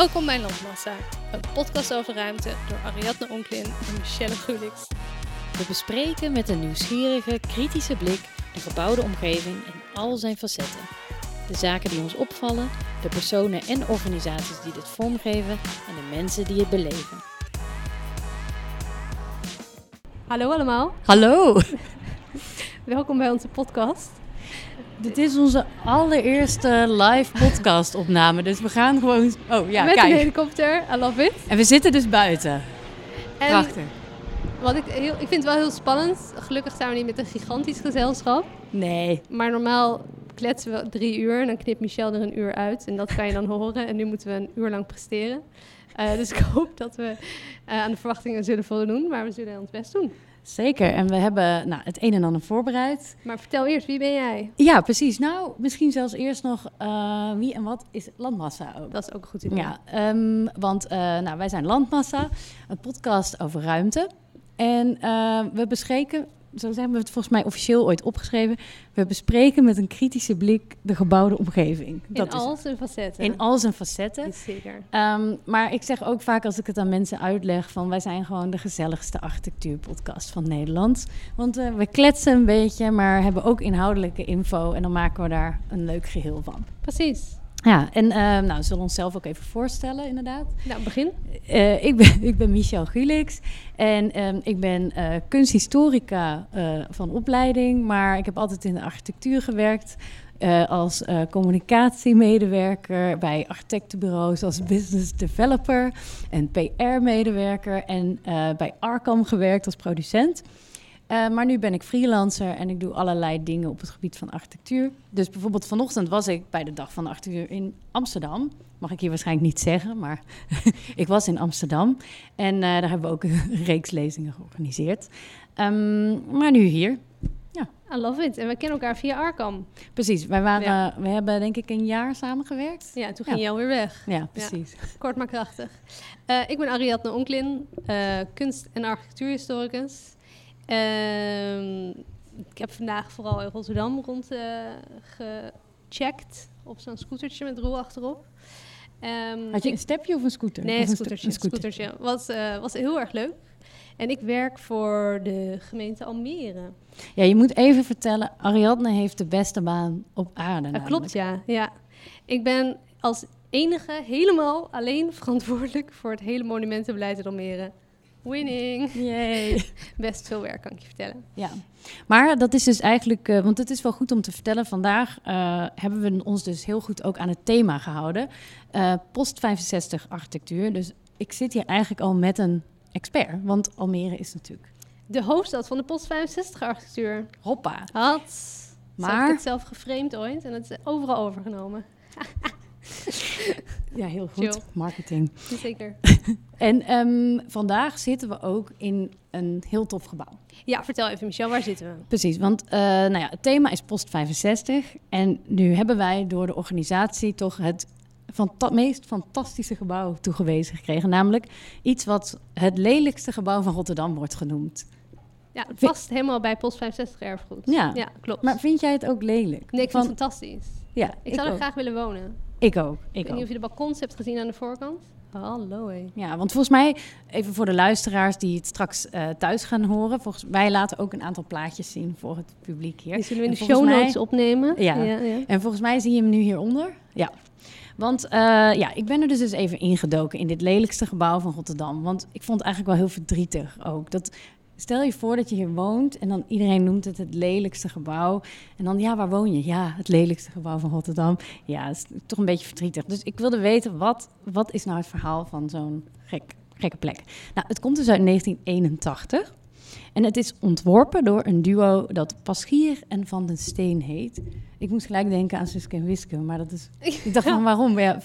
Welkom bij Landmassa, een podcast over ruimte door Ariadne Onklin en Michelle Groelix. We bespreken met een nieuwsgierige, kritische blik de gebouwde omgeving in al zijn facetten. De zaken die ons opvallen, de personen en organisaties die dit vormgeven en de mensen die het beleven. Hallo allemaal. Hallo. Welkom bij onze podcast. Dit is onze allereerste live podcast opname, dus we gaan gewoon... Oh ja, met kijk. Een helikopter, I love it. En we zitten dus buiten. En prachtig. Ik vind het wel heel spannend. Gelukkig zijn we niet met een gigantisch gezelschap. Nee. Maar normaal kletsen we 3 uur en dan knipt Michelle er 1 uur uit. En dat kan je dan horen en nu moeten we 1 uur lang presteren. Dus ik hoop dat we aan de verwachtingen zullen voldoen, maar we zullen ons best doen. Zeker, en we hebben het een en ander voorbereid. Maar vertel eerst, wie ben jij? Ja, precies. Nou, misschien zelfs eerst nog wie en wat is Landmassa ook. Dat is ook een goed idee. Ja, want wij zijn Landmassa, een podcast over ruimte. En we bespreken, zo hebben we het volgens mij officieel ooit opgeschreven... we bespreken met een kritische blik de gebouwde omgeving. In al zijn facetten. Zeker. Maar ik zeg ook vaak als ik het aan mensen uitleg... van wij zijn gewoon de gezelligste architectuurpodcast van Nederland. Want we kletsen een beetje, maar hebben ook inhoudelijke info... en dan maken we daar een leuk geheel van. Precies. Ja, en we zullen onszelf ook even voorstellen inderdaad. Nou, begin. Ik ben Michelle Groelix en ik ben kunsthistorica van opleiding... maar ik heb altijd in de architectuur gewerkt als communicatiemedewerker... bij architectenbureaus als business developer en PR-medewerker... en bij Arkham gewerkt als producent... maar nu ben ik freelancer en ik doe allerlei dingen op het gebied van architectuur. Dus bijvoorbeeld vanochtend was ik bij de Dag van de Architectuur in Amsterdam. Mag ik hier waarschijnlijk niet zeggen, maar ik was in Amsterdam. En daar hebben we ook een reeks lezingen georganiseerd. Maar nu hier. Ja. I love it. En we kennen elkaar via Arkham. Precies. We hebben denk ik 1 jaar samengewerkt. Ja, en toen ging je alweer weg. Ja, precies. Ja. Kort maar krachtig. Ik ben Ariadne Onklin, kunst- en architectuurhistoricus... ik heb vandaag vooral in Rotterdam rondgecheckt op zo'n scootertje met roer achterop. Had je een stepje of een scooter? Nee, een scootertje. Was heel erg leuk. En ik werk voor de gemeente Almere. Ja, je moet even vertellen, Ariadne heeft de beste baan op aarde. Dat klopt, ja. Ik ben als enige helemaal alleen verantwoordelijk voor het hele monumentenbeleid in Almere. Winning. Yay. Best veel werk, kan ik je vertellen. Ja, maar dat is dus eigenlijk... want het is wel goed om te vertellen. Vandaag hebben we ons dus heel goed ook aan het thema gehouden. Post 65 architectuur. Dus ik zit hier eigenlijk al met een expert. Want Almere is natuurlijk... de hoofdstad van de post 65 architectuur. Hoppa. Maar... heb ik het zelf geframed ooit. En het is overal overgenomen. Ja, heel goed. Chill. Marketing. Zeker. En vandaag zitten we ook in een heel tof gebouw. Ja, vertel even Michelle, waar zitten we? Precies, want het thema is Post 65. En nu hebben wij door de organisatie toch het meest fantastische gebouw toegewezen gekregen. Namelijk iets wat het lelijkste gebouw van Rotterdam wordt genoemd. Ja, het past helemaal bij Post 65 erfgoed. Ja, klopt. Maar vind jij het ook lelijk? Nee, ik vind het fantastisch. Ja, ik zou er graag willen wonen. Ik ook. Ik weet niet of je de balkons hebt gezien aan de voorkant. Hallo. Ja, want volgens mij, even voor de luisteraars die het straks thuis gaan horen. Wij laten ook een aantal plaatjes zien voor het publiek hier. Die zullen we in de show notes opnemen. Ja. En volgens mij zie je hem nu hieronder. Ja. Want ik ben er dus even ingedoken in dit lelijkste gebouw van Rotterdam. Want ik vond het eigenlijk wel heel verdrietig ook. Stel je voor dat je hier woont en dan iedereen noemt het lelijkste gebouw. En dan, waar woon je? Ja, het lelijkste gebouw van Rotterdam. Ja, dat is toch een beetje verdrietig. Dus ik wilde weten, wat is nou het verhaal van zo'n gekke plek? Nou, het komt dus uit 1981. En het is ontworpen door een duo dat Paschier en Van der Steen heet. Ik moest gelijk denken aan Suske en Wiske, maar dat is... Ik dacht van waarom? Ja,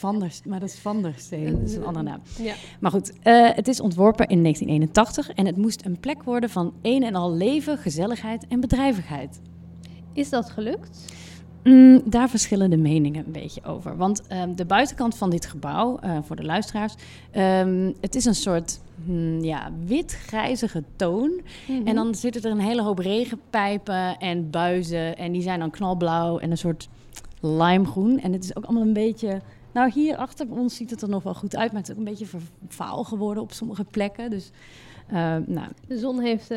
maar dat is Van der Steen, dat is een andere naam. Ja. Maar goed, het is ontworpen in 1981 en het moest een plek worden van een en al leven, gezelligheid en bedrijvigheid. Is dat gelukt? Daar verschillen de meningen een beetje over. Want de buitenkant van dit gebouw, voor de luisteraars... het is een soort wit-grijzige toon. Mm-hmm. En dan zitten er een hele hoop regenpijpen en buizen. En die zijn dan knalblauw en een soort limegroen. En het is ook allemaal een beetje Nou, hier achter ons ziet het er nog wel goed uit, maar het is ook een beetje vaal geworden op sommige plekken. Dus, de zon heeft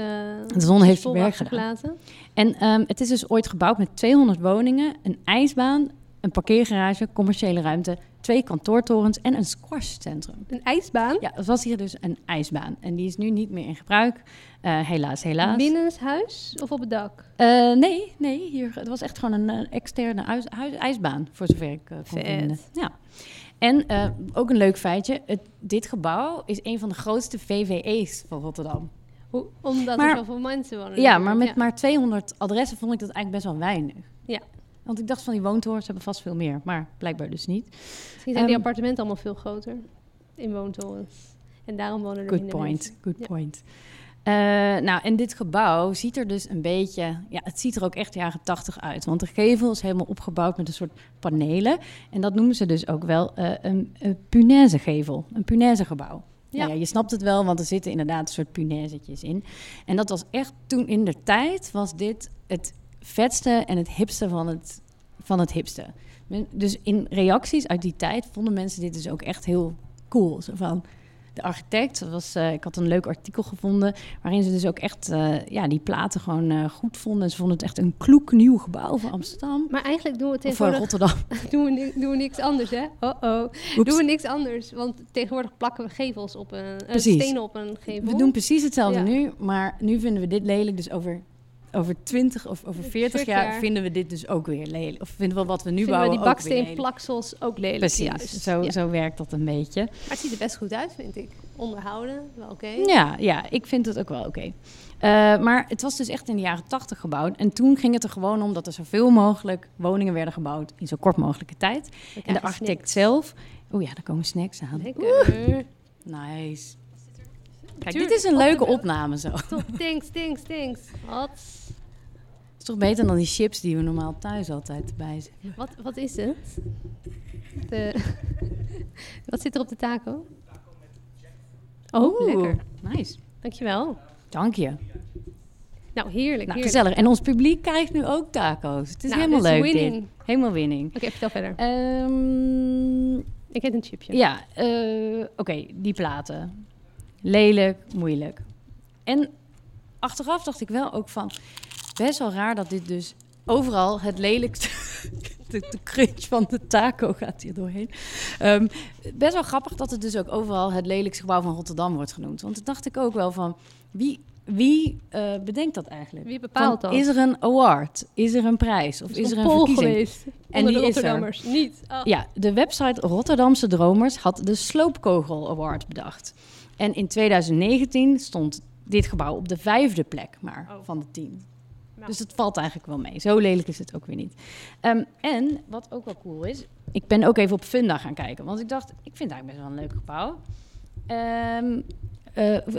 het werk gedaan. En het is dus ooit gebouwd met 200 woningen, een ijsbaan, een parkeergarage, commerciële ruimte, 2 kantoortorens en een squashcentrum. Een ijsbaan? Ja, er was hier dus een ijsbaan. En die is nu niet meer in gebruik. Helaas. Binnen het huis of op het dak? Nee. Het was echt gewoon een externe ijsbaan, voor zover ik kon vinden. Ja. En ook een leuk feitje. Dit gebouw is een van de grootste VVE's van Rotterdam. Omdat er zoveel mensen wonen. Ja, maar met maar 200 adressen vond ik dat eigenlijk best wel weinig. Ja. Want ik dacht van die woontorens hebben vast veel meer, maar blijkbaar dus niet. Misschien zijn die appartementen allemaal veel groter in woontorens. En daarom wonen er minder mensen. Good point. En dit gebouw ziet er dus een beetje... Ja, het ziet er ook echt jaren '80 uit. Want de gevel is helemaal opgebouwd met een soort panelen. En dat noemen ze dus ook wel een punaisegevel. Een punaisegebouw. Ja. Nou ja, je snapt het wel, want er zitten inderdaad een soort punaisetjes in. En dat was echt toen in de tijd, was dit het vetste en het hipste van het hipste. Dus in reacties uit die tijd vonden mensen dit dus ook echt heel cool. Zo van de architect, ik had een leuk artikel gevonden waarin ze dus ook echt die platen gewoon goed vonden. Ze vonden het echt een kloeknieuw gebouw van Amsterdam. Maar eigenlijk doen we tegenwoordig... Of van Rotterdam. doen we niks anders, hè? Oeps. Doen we niks anders, want tegenwoordig plakken we gevels op stenen op een gevel. We doen precies hetzelfde nu, maar nu vinden we dit lelijk, dus over 20 of over 40 jaar vinden we dit dus ook weer lelijk. Of vinden we wat we nu bouwen ook weer lelijk. Vinden we die baksteenplaksels ook lelijk. Precies, juist. Zo werkt dat een beetje. Maar het ziet er best goed uit, vind ik. Onderhouden, wel oké. Ja, ik vind het ook wel oké. Maar het was dus echt in de jaren '80 gebouwd. En toen ging het er gewoon om dat er zoveel mogelijk woningen werden gebouwd in zo kort mogelijke tijd. En de architect zelf... Oeh ja, daar komen snacks aan. Lekker. Nice. Kijk, dit is een leuke opname zo. Top, thanks. Wat? Is toch beter dan die chips die we normaal thuis altijd erbij zetten. Wat is het? Wat zit er op de taco? Taco met jam. Oh, lekker. Nice. Dankjewel. Dank je. Nou, heerlijk. Nou, gezellig. En ons publiek krijgt nu ook taco's. Het is helemaal leuk winning. Helemaal winning. Oké, vertel verder. Ik heb een chipje. Ja, die platen. Lelijk, moeilijk. En achteraf dacht ik wel ook van... Best wel raar dat dit dus overal het lelijkste... de crunch van de taco gaat hier doorheen. Best wel grappig dat het dus ook overal het lelijkste gebouw van Rotterdam wordt genoemd. Want toen dacht ik ook wel van... Wie bedenkt dat eigenlijk? Wie bepaalt dat? Is er een award? Is er een prijs? Of is er een verkiezing? Geweest en die Rotterdammers is er. Niet. Oh. Ja, de website Rotterdamse Dromers had de Sloopkogel Award bedacht. En in 2019 stond dit gebouw op de 5e plek van de 10. Nou. Dus het valt eigenlijk wel mee. Zo lelijk is het ook weer niet. En wat ook wel cool is... Ik ben ook even op Funda gaan kijken. Want ik dacht, ik vind het eigenlijk best wel een leuk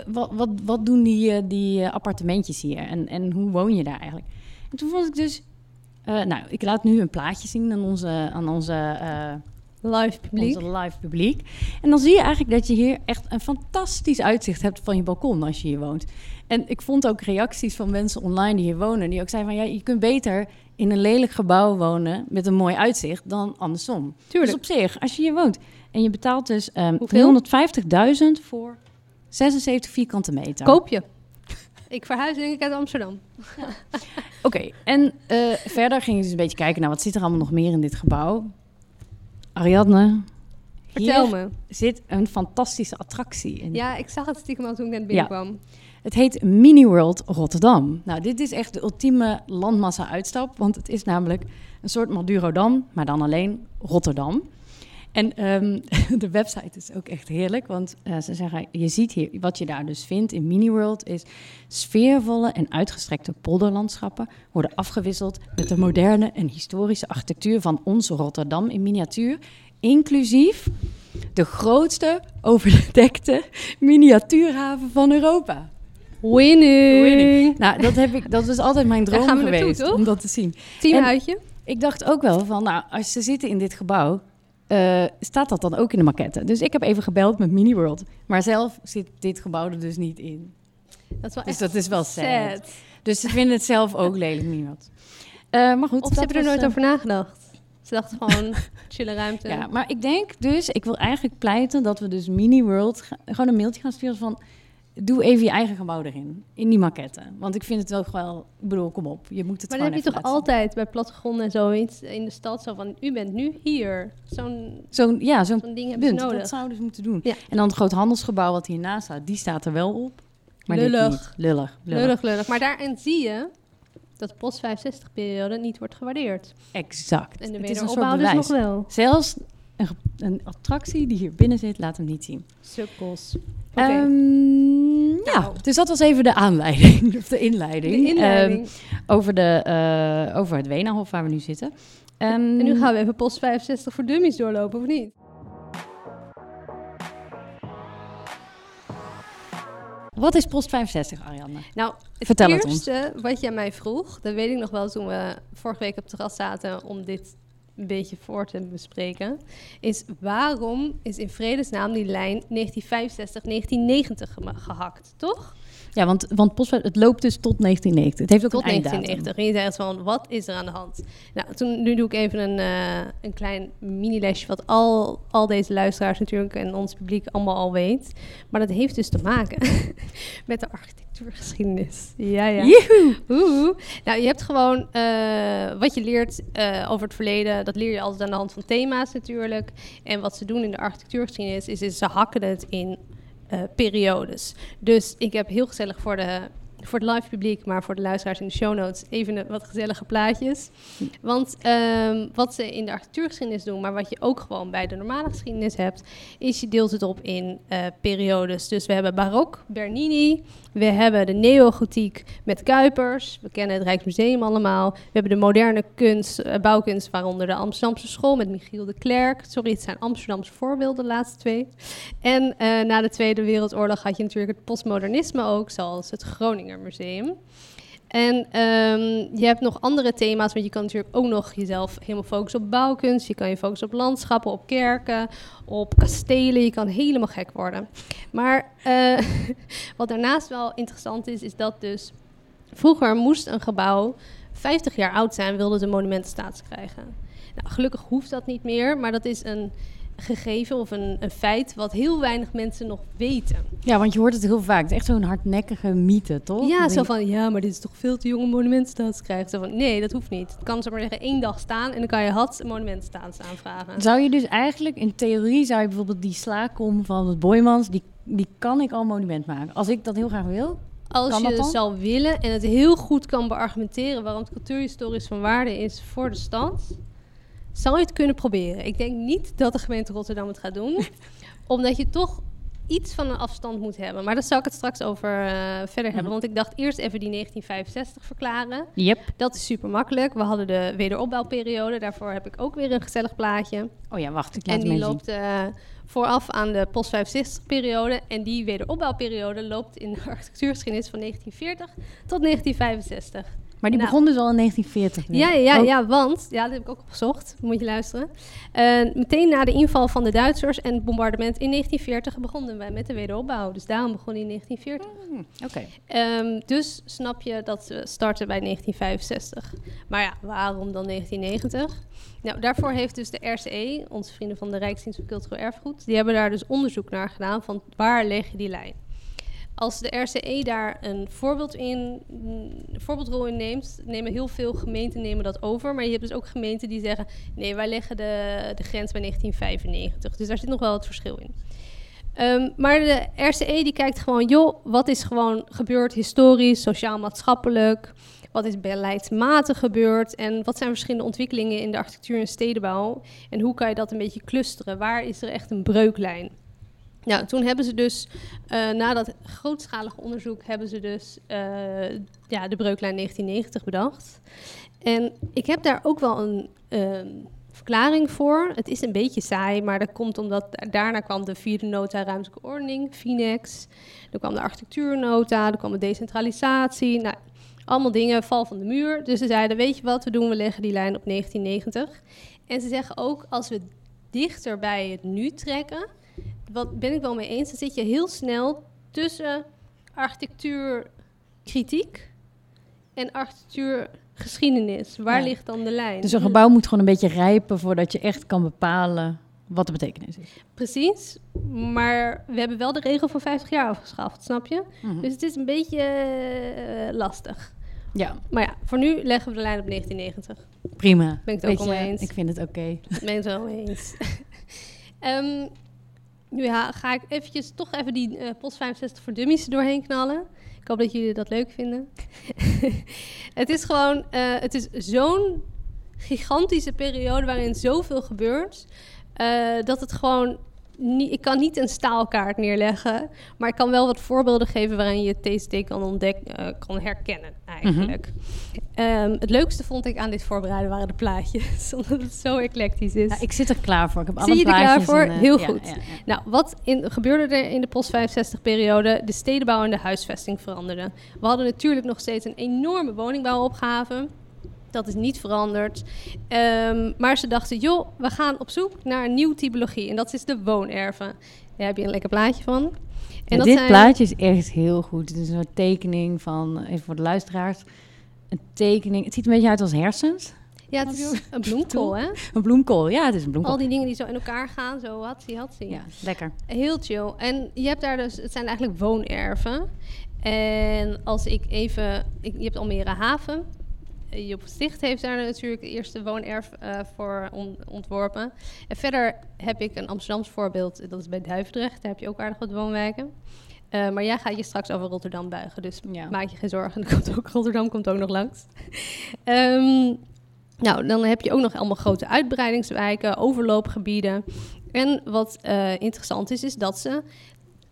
gebouw. Wat doen die appartementjes hier? En hoe woon je daar eigenlijk? En toen vond ik dus... ik laat nu een plaatje zien aan onze live publiek. En dan zie je eigenlijk dat je hier echt een fantastisch uitzicht hebt van je balkon als je hier woont. En ik vond ook reacties van mensen online die hier wonen, die ook zeiden van, ja, je kunt beter in een lelijk gebouw wonen met een mooi uitzicht dan andersom. Tuurlijk. Dus op zich, als je hier woont en je betaalt dus 250.000 voor 76 vierkante meter. Koop je. Ik verhuis denk ik uit Amsterdam. Ja. Oké, en verder ging ik dus een beetje kijken naar wat zit er allemaal nog meer in dit gebouw. Ariadne, vertel me. Zit een fantastische attractie in. Ja, ik zag het stiekem al toen ik net binnenkwam. Ja. Het heet Mini World Rotterdam. Nou, dit is echt de ultieme landmassa-uitstap, want het is namelijk een soort Madurodam, maar dan alleen Rotterdam. En de website is ook echt heerlijk, want ze zeggen, je ziet hier, wat je daar dus vindt in Mini World is sfeervolle en uitgestrekte polderlandschappen worden afgewisseld met de moderne en historische architectuur van ons Rotterdam in miniatuur, inclusief de grootste overdekte miniatuurhaven van Europa. Winning! Nou, dat is altijd mijn droom geweest naartoe, om dat te zien. Teamuitje. Ik dacht ook wel van, nou, als ze zitten in dit gebouw, staat dat dan ook in de maquette. Dus ik heb even gebeld met Mini World. Maar zelf zit dit gebouw er dus niet in. Dat is wel dus echt dat is wel sad. Dus ze vinden het zelf ook lelijk, Mini World. Maar goed, of ze hebben er nooit over nagedacht. Ze dachten gewoon, chille ruimte. Ja, maar ik denk dus, ik wil eigenlijk pleiten dat we dus Mini World gewoon een mailtje gaan sturen van... Doe even je eigen gebouw erin, in die maquette. Want ik vind het ook wel... Ik bedoel, kom op, je moet het maar gewoon. Maar dat heb je toch altijd bij plattegronden en zoiets in de stad... Zo van, u bent nu hier. Zo'n ding hebben ze nodig. Dat zouden ze moeten doen. Ja. En dan het groothandelsgebouw wat hiernaast staat, die staat er wel op. Maar lullig. Dit niet. Lullig. Maar daarin zie je dat de post 65-periode niet wordt gewaardeerd. Exact. En de wederopbouw dus nog wel. Zelfs een attractie die hier binnen zit, laat hem niet zien. Sukkels. Okay. Dus dat was even de aanleiding, of de inleiding. Over het Weenaarhof waar we nu zitten. En nu gaan we even post 65 voor dummies doorlopen, of niet? Wat is post 65, Ariadne? Nou, het eerste wat jij mij vroeg, dat weet ik nog wel toen we vorige week op het terras zaten om dit een beetje voor te bespreken, is waarom is in vredesnaam die lijn 1965-1990 gehakt, toch? Ja, want het loopt dus tot 1990. Het heeft ook tot een einddatum. 1990. En je zei van, wat is er aan de hand? Nou, nu doe ik even een klein mini-lesje wat al deze luisteraars natuurlijk en ons publiek allemaal al weet. Maar dat heeft dus te maken met de architectuurgeschiedenis. Ja. Joehoe. Nou, je hebt gewoon wat je leert over het verleden. Dat leer je altijd aan de hand van thema's natuurlijk. En wat ze doen in de architectuurgeschiedenis is ze hakken het in... periodes. Dus ik heb heel gezellig voor het live publiek, maar voor de luisteraars in de show notes, even wat gezellige plaatjes. Want wat ze in de architectuurgeschiedenis doen, maar wat je ook gewoon bij de normale geschiedenis hebt, is je deelt het op in periodes. Dus we hebben barok, Bernini, we hebben de neogotiek met Cuypers, we kennen het Rijksmuseum allemaal, we hebben de moderne bouwkunst, waaronder de Amsterdamse school met Michiel de Klerk. Sorry, het zijn Amsterdamse voorbeelden, de laatste twee. En na de Tweede Wereldoorlog had je natuurlijk het postmodernisme ook, zoals het Groningen Museum. En je hebt nog andere thema's, want je kan natuurlijk ook nog jezelf helemaal focussen op bouwkunst. Je kan je focussen op landschappen, op kerken, op kastelen. Je kan helemaal gek worden. Maar wat daarnaast wel interessant is dat dus vroeger moest een gebouw 50 jaar oud zijn, wilde de monumentenstatus krijgen. Nou, gelukkig hoeft dat niet meer, maar dat is een gegeven of een feit wat heel weinig mensen nog weten. Ja, want je hoort het heel vaak. Het is echt zo'n hardnekkige mythe, toch? Ja, zo van, ja, maar dit is toch veel te jong om monumentenstatus te krijgen. Zo van, nee, dat hoeft niet. Het kan zo maar zeggen 1 dag staan en dan kan je een monumentenstatus aanvragen. Zou je dus eigenlijk, in theorie zou je bijvoorbeeld die slaakom van het Boijmans, die kan ik al monument maken. Als ik dat heel graag wil, als je het zou willen en het heel goed kan beargumenteren waarom het cultuurhistorisch van waarde is voor de stad, zou je het kunnen proberen. Ik denk niet dat de gemeente Rotterdam het gaat doen. Omdat je toch iets van een afstand moet hebben. Maar daar zal ik het straks over verder hebben. Want ik dacht eerst even die 1965 verklaren. Yep. Dat is super makkelijk. We hadden de wederopbouwperiode. Daarvoor heb ik ook weer een gezellig plaatje. Oh ja, wacht. Ik laat het mee zien. En die loopt vooraf aan de post 65 periode. En die wederopbouwperiode loopt in de architectuurgeschiedenis van 1940 tot 1965. Maar die begon dus al in 1940. Nu. Ja, want, ja, dat heb ik ook opgezocht, moet je luisteren. Meteen na de inval van de Duitsers en het bombardement in 1940 begonnen wij met de wederopbouw. Dus daarom begon in 1940. Okay. Dus snap je dat we starten bij 1965. Maar ja, waarom dan 1990? Nou, daarvoor heeft dus de RCE, onze vrienden van de Rijksdienst voor Cultureel Erfgoed, die hebben daar dus onderzoek naar gedaan van waar leg je die lijn? Als de RCE daar een voorbeeldrol in neemt, nemen heel veel gemeenten dat over. Maar je hebt dus ook gemeenten die zeggen, nee, wij leggen de grens bij 1995. Dus daar zit nog wel het verschil in. Maar de RCE die kijkt gewoon, joh, wat is gewoon gebeurd historisch, sociaal-maatschappelijk? Wat is beleidsmatig gebeurd? En wat zijn verschillende ontwikkelingen in de architectuur en stedenbouw? En hoe kan je dat een beetje clusteren? Waar is er echt een breuklijn? Nou, toen hebben ze dus, na dat grootschalige onderzoek, hebben ze dus de breuklijn 1990 bedacht. En ik heb daar ook wel een verklaring voor. Het is een beetje saai, maar dat komt omdat daarna kwam de 4e nota ruimtelijke ordening, FINEX. Dan kwam de architectuurnota, dan kwam de decentralisatie. Nou, allemaal dingen, val van de muur. Dus ze zeiden, weet je wat, we doen, we leggen die lijn op 1990. En ze zeggen ook, als we dichter bij het nu trekken, wat ben ik wel mee eens, dan zit je heel snel tussen architectuurkritiek en architectuur geschiedenis. Waar ligt dan de lijn? Dus een gebouw moet gewoon een beetje rijpen voordat je echt kan bepalen wat de betekenis is. Precies, maar we hebben wel de regel van 50 jaar afgeschaft, snap je? Mm-hmm. Dus het is een beetje lastig. Ja. Maar ja, voor nu leggen we de lijn op 1990. Prima. Ben ik het ook mee eens. Ik vind het oké. Ik ben het wel mee eens. Nu ga ik eventjes toch even die Post 65 voor Dummies doorheen knallen. Ik hoop dat jullie dat leuk vinden. Het is gewoon, het is zo'n gigantische periode waarin zoveel gebeurt. Dat het gewoon, ik kan niet een staalkaart neerleggen. Maar ik kan wel wat voorbeelden geven waarin je TCT kan kan herkennen eigenlijk. Mm-hmm. Het leukste vond ik aan dit voorbereiden waren de plaatjes. Omdat het zo eclectisch is. Ja, ik zit er klaar voor. Ik heb alle plaatjes. Zie je er klaar voor? Heel goed. Ja, ja, ja. Nou, wat gebeurde er in de post-65-periode? De stedenbouw en de huisvesting veranderden. We hadden natuurlijk nog steeds een enorme woningbouwopgave. Dat is niet veranderd. Maar ze dachten, joh, we gaan op zoek naar een nieuwe typologie. En dat is de woonerven. Daar heb je een lekker plaatje van. En dat dit plaatje is echt heel goed. Het is een soort tekening van, even voor de luisteraars. Een tekening, het ziet een beetje uit als hersens. Ja, het is een bloemkool, hè? Een bloemkool, ja, het is een bloemkool. Al die dingen die zo in elkaar gaan, zo had ze. Ja, lekker. Heel chill. En je hebt daar dus, het zijn eigenlijk woonerven. En als ik even, je hebt Almere Haven. Job Sticht heeft daar natuurlijk de eerste woonerf voor ontworpen. En verder heb ik een Amsterdams voorbeeld, dat is bij Duivendrecht. Daar heb je ook aardig wat woonwijken. Maar jij gaat je straks over Rotterdam buigen, dus maak je geen zorgen. Rotterdam komt ook nog langs. Nou, dan heb je ook nog allemaal grote uitbreidingswijken, overloopgebieden. En wat interessant is dat ze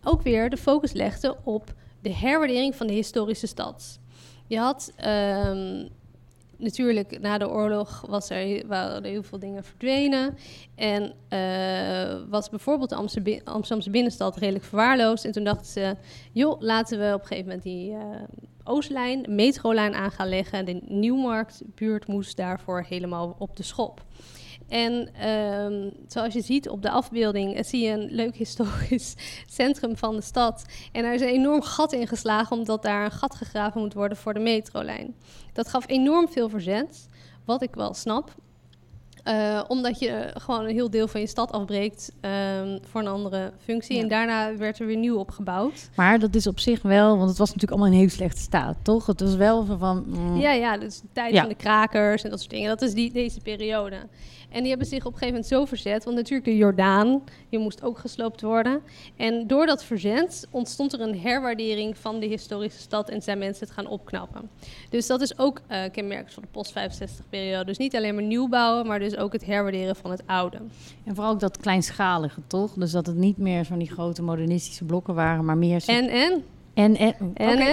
ook weer de focus legden op de herwaardering van de historische stad. Je had... Natuurlijk, na de oorlog waren er heel veel dingen verdwenen. En was bijvoorbeeld de Amsterdamse binnenstad redelijk verwaarloosd. En toen dachten ze, joh, laten we op een gegeven moment die Oostlijn, metrolijn aan gaan leggen. En de Nieuwmarktbuurt moest daarvoor helemaal op de schop. En zoals je ziet op de afbeelding zie je een leuk historisch centrum van de stad. En er is een enorm gat in geslagen omdat daar een gat gegraven moet worden voor de metrolijn. Dat gaf enorm veel verzet, wat ik wel snap. Omdat je gewoon een heel deel van je stad afbreekt voor een andere functie. Ja. En daarna werd er weer nieuw opgebouwd. Maar dat is op zich wel, want het was natuurlijk allemaal in heel slechte staat, toch? Het was wel van... Ja, dus de tijd van de krakers en dat soort dingen. Dat is deze periode. En die hebben zich op een gegeven moment zo verzet. Want natuurlijk de Jordaan, die moest ook gesloopt worden. En door dat verzet ontstond er een herwaardering van de historische stad. En zijn mensen het gaan opknappen. Dus dat is ook kenmerkend van de post-65-periode. Dus niet alleen maar nieuw bouwen, maar dus ook het herwaarderen van het oude. En vooral ook dat kleinschalige, toch? Dus dat het niet meer van die grote modernistische blokken waren, maar meer...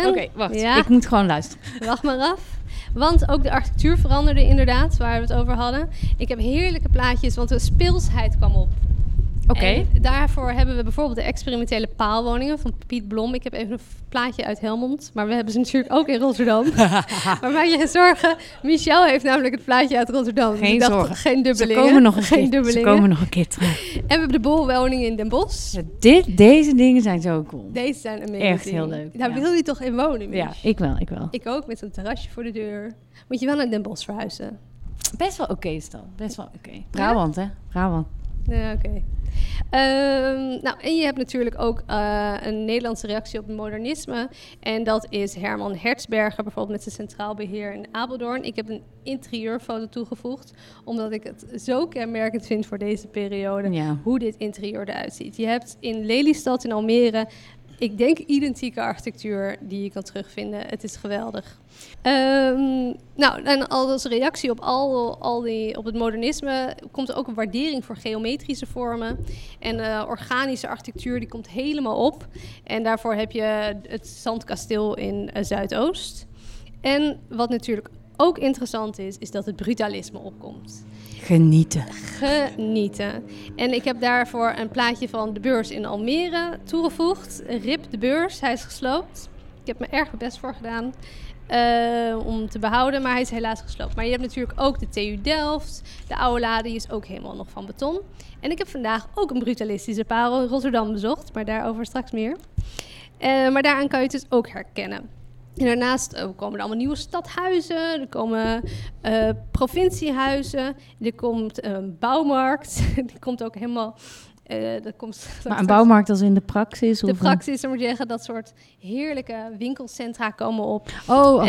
Oké, wacht. Ja. Ik moet gewoon luisteren. Wacht maar af. Want ook de architectuur veranderde inderdaad, waar we het over hadden. Ik heb heerlijke plaatjes, want de speelsheid kwam op. Oké. Daarvoor hebben we bijvoorbeeld de experimentele paalwoningen van Piet Blom. Ik heb even een plaatje uit Helmond, maar we hebben ze natuurlijk ook in Rotterdam. Maar maak je geen zorgen, Michelle heeft namelijk het plaatje uit Rotterdam. Geen zorgen. Geen dubbelingen. Ze komen nog een keer terug. En we hebben de bolwoningen in Den Bosch. Ja, deze dingen zijn zo cool. Deze zijn amazing. Echt heel leuk. Daar wil je toch in wonen, Mich? Ja, ik wel. Ik ook, met zo'n terrasje voor de deur. Moet je wel naar Den Bosch verhuizen. Best wel oké, Stan. Best wel oké. Brabant, hè? Brabant. Ja, oké. Nou, en je hebt natuurlijk ook een Nederlandse reactie op het modernisme. En dat is Herman Hertzberger, bijvoorbeeld met zijn Centraal Beheer in Apeldoorn. Ik heb een interieurfoto toegevoegd, omdat ik het zo kenmerkend vind voor deze periode. Ja. Hoe dit interieur eruit ziet. Je hebt in Lelystad, in Almere, ik denk identieke architectuur die je kan terugvinden. Het is geweldig. Nou, en als reactie op op het modernisme komt er ook een waardering voor geometrische vormen. En organische architectuur, die komt helemaal op. En daarvoor heb je het zandkasteel in Zuidoost. En wat natuurlijk ook interessant is dat het brutalisme opkomt. Genieten. En ik heb daarvoor een plaatje van de beurs in Almere toegevoegd. RIP de beurs, hij is gesloopt. Ik heb me erg mijn best voor gedaan om te behouden, maar hij is helaas gesloopt. Maar je hebt natuurlijk ook de TU Delft, de oude lade, die is ook helemaal nog van beton. En ik heb vandaag ook een brutalistische parel in Rotterdam bezocht, maar daarover straks meer. Maar daaraan kan je het dus ook herkennen. En daarnaast komen er allemaal nieuwe stadhuizen, er komen provinciehuizen, er komt een bouwmarkt, die komt ook helemaal... maar een bouwmarkt als in de praxis? De praxis, dan moet je zeggen, dat soort heerlijke winkelcentra komen op. Oh,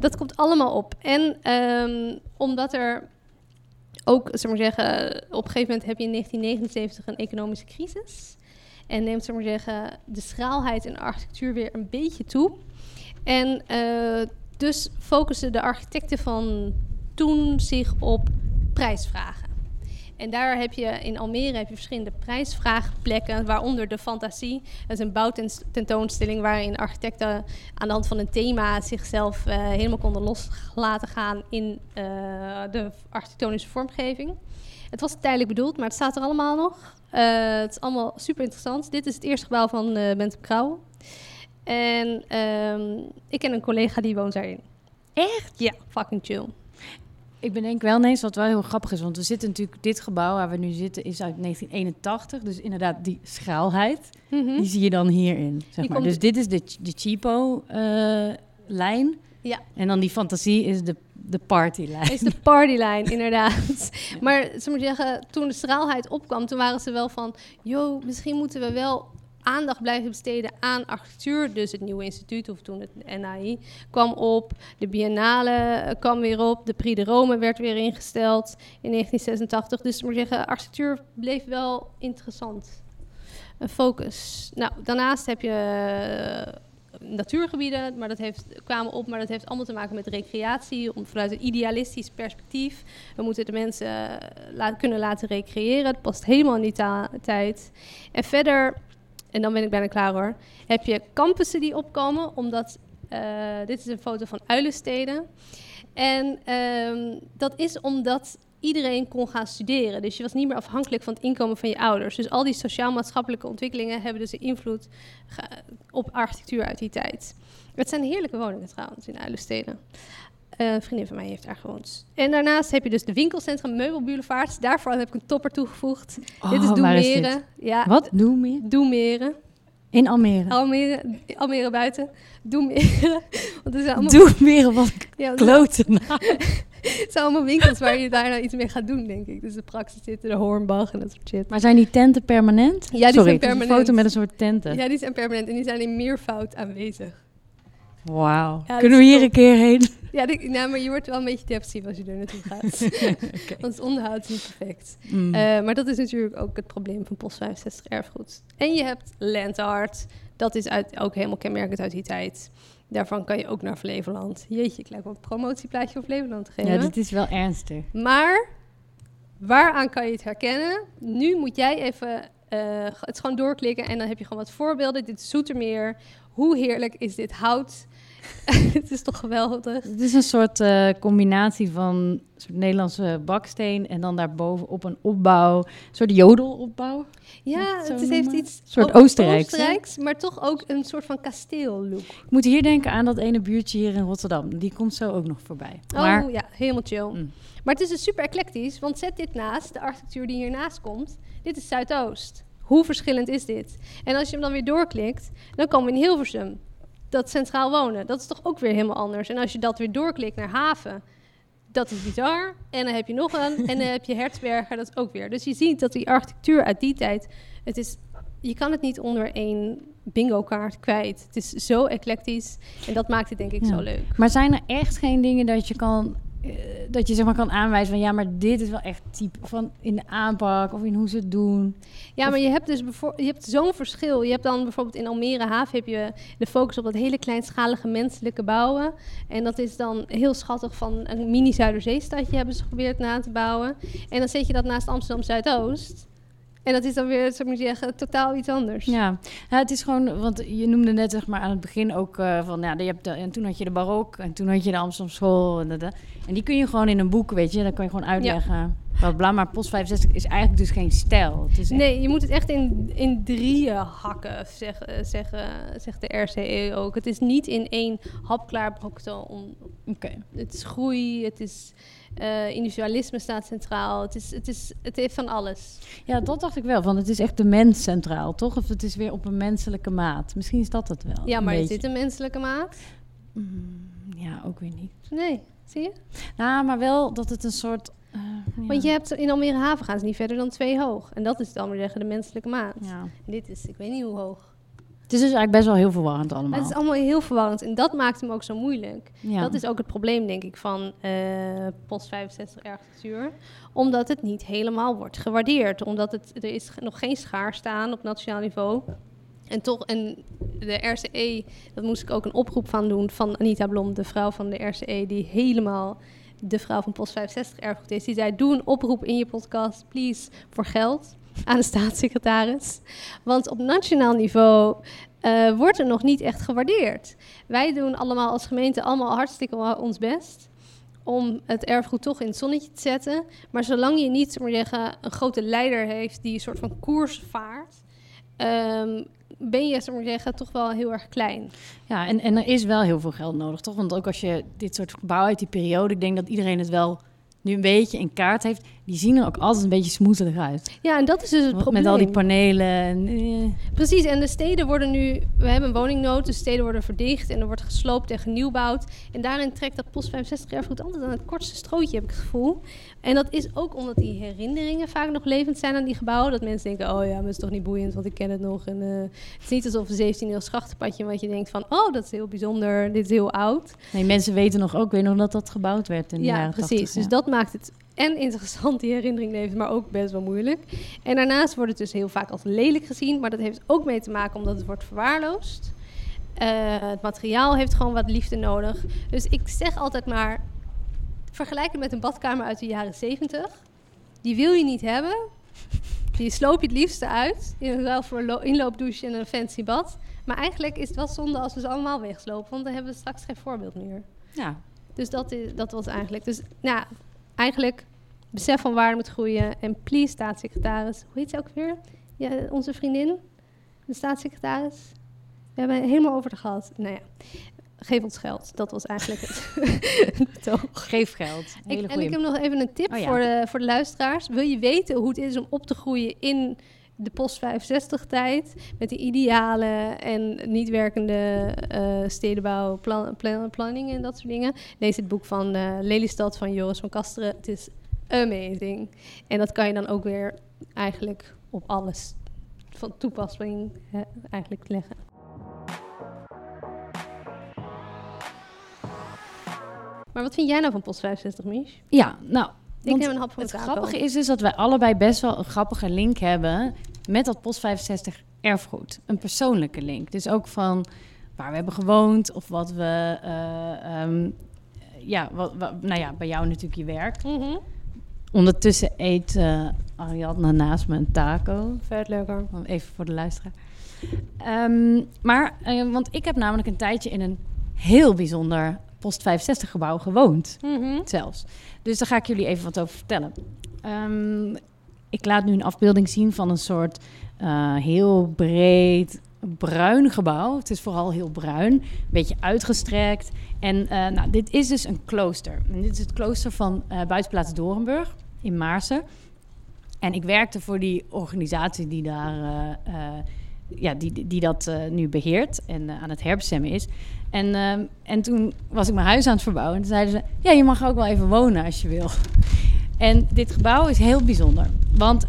dat komt allemaal op. En omdat er ook, zullen we zeggen, op een gegeven moment heb je in 1979 een economische crisis. En neemt, zullen we zeggen, de schraalheid in de architectuur weer een beetje toe. En dus focussen de architecten van toen zich op prijsvragen. En daar heb je in Almere verschillende prijsvraagplekken, waaronder de Fantasie. Dat is een bouwtentoonstelling waarin architecten aan de hand van een thema zichzelf helemaal konden los laten gaan in de architectonische vormgeving. Het was tijdelijk bedoeld, maar het staat er allemaal nog. Het is allemaal super interessant. Dit is het eerste gebouw van Bente Krauw. En ik ken een collega die woont daarin. Echt? Ja, fucking chill. Ik bedenk wel ineens wat wel heel grappig is. Want we zitten natuurlijk, dit gebouw waar we nu zitten is uit 1981. Dus inderdaad, die schraalheid, die zie je dan hierin. Zeg maar. Dus dit is de cheapo-lijn. Ja. En dan die Fantasie is de partylijn. Is de partylijn, inderdaad. Ja. Maar ze moet zeggen, toen de straalheid opkwam, toen waren ze wel van... misschien moeten we wel aandacht blijven besteden aan architectuur. Dus het nieuwe instituut, of toen het NAI, kwam op. De Biennale kwam weer op. De Prix de Rome werd weer ingesteld in 1986. Dus ze moet zeggen, architectuur bleef wel interessant. Een focus. Nou, daarnaast heb je... natuurgebieden, maar dat kwamen op, maar dat heeft allemaal te maken met recreatie, om vanuit een idealistisch perspectief. We moeten de mensen kunnen laten recreëren. Het past helemaal in die tijd. En verder, en dan ben ik bijna klaar hoor, heb je campussen die opkomen, omdat dit is een foto van Uilensteden. En dat is omdat iedereen kon gaan studeren. Dus je was niet meer afhankelijk van het inkomen van je ouders. Dus al die sociaal-maatschappelijke ontwikkelingen hebben dus een invloed op architectuur uit die tijd. Het zijn heerlijke woningen trouwens in Uilensteden. Een vriendin van mij heeft daar gewoond. En daarnaast heb je dus de winkelcentra, meubelboulevards. Daarvoor heb ik een topper toegevoegd. Oh, dit is Doemeren. Ja, wat? Doemeren. In Almere? Almere buiten. Doemeren. Doemeren, wat kloten. Het zijn allemaal winkels waar je daar nou iets mee gaat doen, denk ik. Dus de Praxis zitten, de Hornbach en dat soort shit. Maar zijn die tenten permanent? Ja, die zijn permanent. Een foto met een soort tenten. Ja, die zijn permanent en die zijn in meervoud aanwezig. Wauw. Ja, kunnen we hier een keer heen? Ja, maar je wordt wel een beetje depressief als je er naartoe gaat. Okay. Want het onderhoud is niet perfect. Maar dat is natuurlijk ook het probleem van Post 65 erfgoed. En je hebt Land Art. Dat is ook helemaal kenmerkend uit die tijd. Daarvan kan je ook naar Flevoland. Jeetje, ik lijkt wel een promotieplaatje op Flevoland te geven. Ja, dit is wel ernstig. Maar waaraan kan je het herkennen? Nu moet jij even het gewoon doorklikken en dan heb je gewoon wat voorbeelden. Dit is Zoetermeer. Hoe heerlijk is dit hout? Het is toch geweldig? Het is een soort combinatie van een soort Nederlandse baksteen en dan daarbovenop een opbouw, een soort jodelopbouw. Ja, het heeft iets een soort Oostenrijks, maar toch ook een soort van kasteellook. Ik moet hier denken aan dat ene buurtje hier in Rotterdam. Die komt zo ook nog voorbij. Oh maar, ja, helemaal chill. Maar het is dus super eclectisch, want zet dit naast de architectuur die hiernaast komt. Dit is Zuidoost. Hoe verschillend is dit? En als je hem dan weer doorklikt, dan komen we in Hilversum. Dat centraal wonen, dat is toch ook weer helemaal anders. En als je dat weer doorklikt naar Haven, dat is bizar. En dan heb je nog een, en dan heb je Hertzberger, dat is ook weer. Dus je ziet dat die architectuur uit die tijd, je kan het niet onder één bingo-kaart kwijt. Het is zo eclectisch en dat maakt het denk ik zo leuk. Maar zijn er echt geen dingen dat je kan... dat je zeg maar kan aanwijzen van ja, maar dit is wel echt type van in de aanpak of in hoe ze het doen. Ja, maar je hebt dus zo'n verschil. Je hebt dan bijvoorbeeld in Almere Haven heb je de focus op dat hele kleinschalige menselijke bouwen. En dat is dan heel schattig van een mini Zuiderzeestadje hebben ze geprobeerd na te bouwen. En dan zet je dat naast Amsterdam Zuidoost. En dat is dan weer, zou ik zeggen, totaal iets anders. Ja. Ja, het is gewoon, want je noemde net zeg maar aan het begin ook van, ja, en toen had je de barok en toen had je de Amsterdamschool en die kun je gewoon in een boek, weet je, dan kan je gewoon uitleggen. Ja. Want Blamar Post 65 is eigenlijk dus geen stijl. Het is echt... Nee, je moet het echt in drieën hakken, zegt de RCE ook. Het is niet in één hapklaar brokte. Okay. Het is groei, het is... Individualisme staat centraal. Het heeft van alles. Ja, dat dacht ik wel. Want het is echt de mens centraal, toch? Of het is weer op een menselijke maat. Misschien is dat het wel. Ja, maar is dit een menselijke maat? Ja, ook weer niet. Nee, zie je? Nou, maar wel dat het een soort... Want je hebt in Almere Haven gaan ze niet verder dan 2 hoog. En dat is dan weer zeggen de menselijke maat. Ja. En dit is, ik weet niet hoe hoog. Het is dus eigenlijk best wel heel verwarrend allemaal. Het is allemaal heel verwarrend en dat maakt hem ook zo moeilijk. Ja. Dat is ook het probleem, denk ik, van post 65 architectuur. Omdat het niet helemaal wordt gewaardeerd. Omdat er is nog geen schaarste aan op nationaal niveau. En de RCE, daar moest ik ook een oproep van doen van Anita Blom, de vrouw van de RCE, die helemaal de vrouw van post 65 erfgoed is. Die zei, doe een oproep in je podcast, please, voor geld. Aan de staatssecretaris. Want op nationaal niveau wordt er nog niet echt gewaardeerd. Wij doen allemaal als gemeente allemaal hartstikke ons best om het erfgoed toch in het zonnetje te zetten. Maar zolang je niet een grote leider heeft die een soort van koers vaart, ben je toch wel heel erg klein. Ja, en er is wel heel veel geld nodig, toch? Want ook als je dit soort gebouwen uit die periode, ik denk dat iedereen het wel nu een beetje in kaart heeft, die zien er ook altijd een beetje smoezelig uit. Ja, en dat is dus het probleem. Met al die panelen. Precies, en de steden worden nu... We hebben een woningnood, dus steden worden verdicht en er wordt gesloopt en genieuwbouwd. En daarin trekt dat post 65 erfgoed altijd aan het kortste strootje, heb ik het gevoel. En dat is ook omdat die herinneringen vaak nog levend zijn aan die gebouwen. Dat mensen denken, oh ja, maar het is toch niet boeiend, want ik ken het nog. En het is niet alsof een 17e eeuw schachtenpadje, wat je denkt van, oh, dat is heel bijzonder, dit is heel oud. Nee, mensen weten nog ook, dat gebouwd werd in de jaren 80. Precies, ja. Dus dat maakt het... En interessant, die herinnering levert, maar ook best wel moeilijk. En daarnaast wordt het dus heel vaak als lelijk gezien. Maar dat heeft ook mee te maken omdat het wordt verwaarloosd. Het materiaal heeft gewoon wat liefde nodig. Dus ik zeg altijd maar, vergelijk het met een badkamer uit de jaren 70. Die wil je niet hebben. Die sloop je het liefste uit. Wel voor een inloopdouche en een fancy bad. Maar eigenlijk is het wel zonde als we ze allemaal wegslopen. Want dan hebben we straks geen voorbeeld meer. Ja. Dus dat was eigenlijk... Dus, nou, eigenlijk besef van waarde moet groeien. En please, staatssecretaris. Hoe heet ze ook weer? Ja, onze vriendin, de staatssecretaris. We hebben het helemaal over gehad. Nou ja, geef ons geld. Dat was eigenlijk het toog. Geef geld. Ik heb nog even een tip voor de luisteraars. Wil je weten hoe het is om op te groeien in de post 65 tijd? Met die idealen en niet werkende stedenbouw, planning en dat soort dingen. Lees het boek van Lelystad van Joris van Kasteren. Het is amazing. En dat kan je dan ook weer eigenlijk op alles van toepassing eigenlijk leggen. Maar wat vind jij nou van post 65, Mich? Ja, nou... Ik neem een hap van het grappige is dus dat wij allebei best wel een grappige link hebben met dat post 65 erfgoed. Een persoonlijke link. Dus ook van waar we hebben gewoond of wat we... bij jou natuurlijk je werk. Mm-hmm. Ondertussen eet Ariadne naast me een taco. Vet leuker. Even voor de luisteraar. Want ik heb namelijk een tijdje in een heel bijzonder post 65 gebouw gewoond, zelfs. Dus daar ga ik jullie even wat over vertellen. Ik laat nu een afbeelding zien van een soort heel breed bruin gebouw. Het is vooral heel bruin, een beetje uitgestrekt. En dit is dus een klooster. En dit is het klooster van Buitenplaats Dorenburgh in Maarsen. En ik werkte voor die organisatie die daar... die dat nu beheert en aan het herbestemmen is. En toen was ik mijn huis aan het verbouwen. En toen zeiden ze, ja, je mag ook wel even wonen als je wil. En dit gebouw is heel bijzonder. Want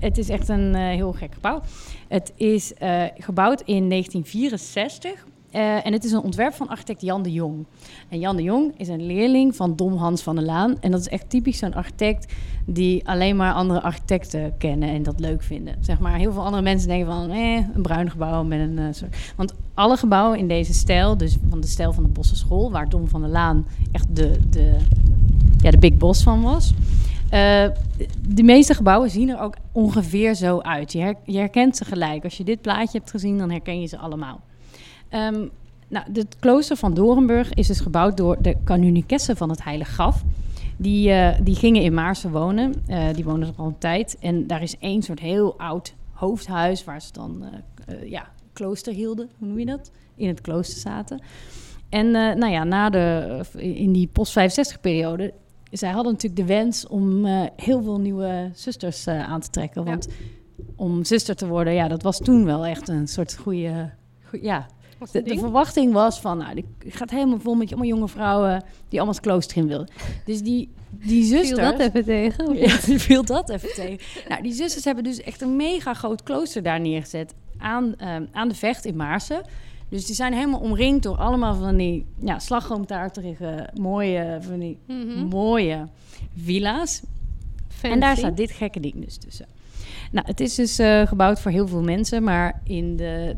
het is echt een heel gek gebouw. Het is gebouwd in 1964. En het is een ontwerp van architect Jan de Jong. En Jan de Jong is een leerling van Dom Hans van der Laan. En dat is echt typisch zo'n architect die alleen maar andere architecten kennen en dat leuk vinden. Zeg maar, heel veel andere mensen denken van een bruin gebouw met een soort... Want alle gebouwen in deze stijl, dus van de stijl van de Bosse School, waar Dom van der Laan echt de big boss van was... De meeste gebouwen zien er ook ongeveer zo uit. Je herkent ze gelijk. Als je dit plaatje hebt gezien, dan herken je ze allemaal. Het klooster van Dorenburgh is dus gebouwd door de kanunikessen van het Heilige Graf. Die gingen in Maarsen wonen. Die woonden er al een tijd. En daar is één soort heel oud hoofdhuis waar ze dan klooster hielden. Hoe noem je dat? In het klooster zaten. En in die post-65-periode... Zij hadden natuurlijk de wens om heel veel nieuwe zusters aan te trekken. Want om zuster te worden, dat was toen wel echt een soort goede... De verwachting was van, nou, ik gaat helemaal vol met allemaal jonge vrouwen die allemaal het klooster in wilden. Dus die zusters... Viel dat even tegen? Viel dat even tegen. Nou, die zusters hebben dus echt een mega groot klooster daar neergezet aan de Vecht in Maarsen. Dus die zijn helemaal omringd door allemaal van die slagroomtaartige, mooie villa's. Fancy. En daar staat dit gekke ding dus tussen. Nou, het is dus gebouwd voor heel veel mensen, maar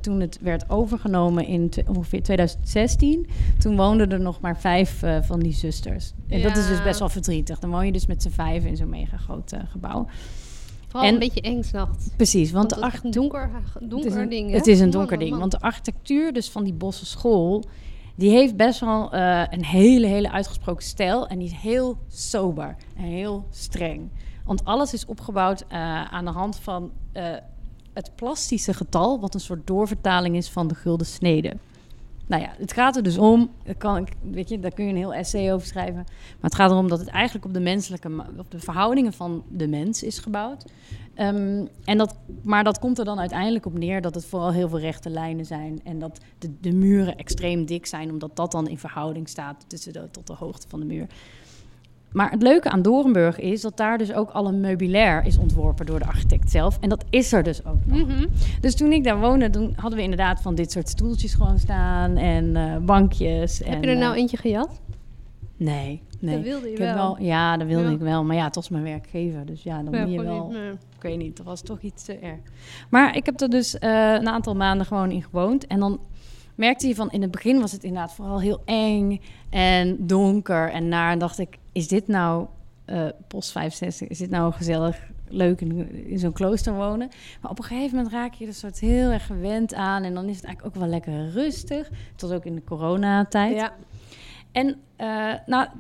toen het werd overgenomen in ongeveer 2016... toen woonden er nog maar 5 van die zusters. En dat is dus best wel verdrietig. Dan woon je dus met z'n 5 in zo'n mega groot gebouw. Vooral een beetje eng 's nachts. Precies, want het is een donker ding. Het is een donker ding, want de architectuur dus van die Bossche school... die heeft best wel een hele uitgesproken stijl... en die is heel sober en heel streng... Want alles is opgebouwd aan de hand van het plastische getal... wat een soort doorvertaling is van de gulden snede. Nou ja, het gaat er dus om... daar kun je een heel essay over schrijven. Maar het gaat erom dat het eigenlijk op de verhoudingen van de mens is gebouwd. Maar dat komt er dan uiteindelijk op neer... dat het vooral heel veel rechte lijnen zijn... en dat de muren extreem dik zijn... omdat dat dan in verhouding staat tot de hoogte van de muur... Maar het leuke aan Dorenburgh is dat daar dus ook al een meubilair is ontworpen door de architect zelf. En dat is er dus ook nog. Mm-hmm. Dus toen ik daar woonde, hadden we inderdaad van dit soort stoeltjes gewoon staan en bankjes. Heb je er nou eentje gejat? Nee. Dat wilde je wel. Ja, dat wilde ik wel. Maar het was mijn werkgever. Dus dan moet je wel... Niet, nee. Ik weet niet, dat was toch iets te erg. Maar ik heb er dus een aantal maanden gewoon in gewoond. En dan... merkte je van, in het begin was het inderdaad vooral heel eng en donker en naar. En dacht ik, is dit nou post 65? Is dit nou gezellig, leuk in zo'n klooster wonen? Maar op een gegeven moment raak je er soort heel erg gewend aan. En dan is het eigenlijk ook wel lekker rustig. Tot ook in de coronatijd. Ja. En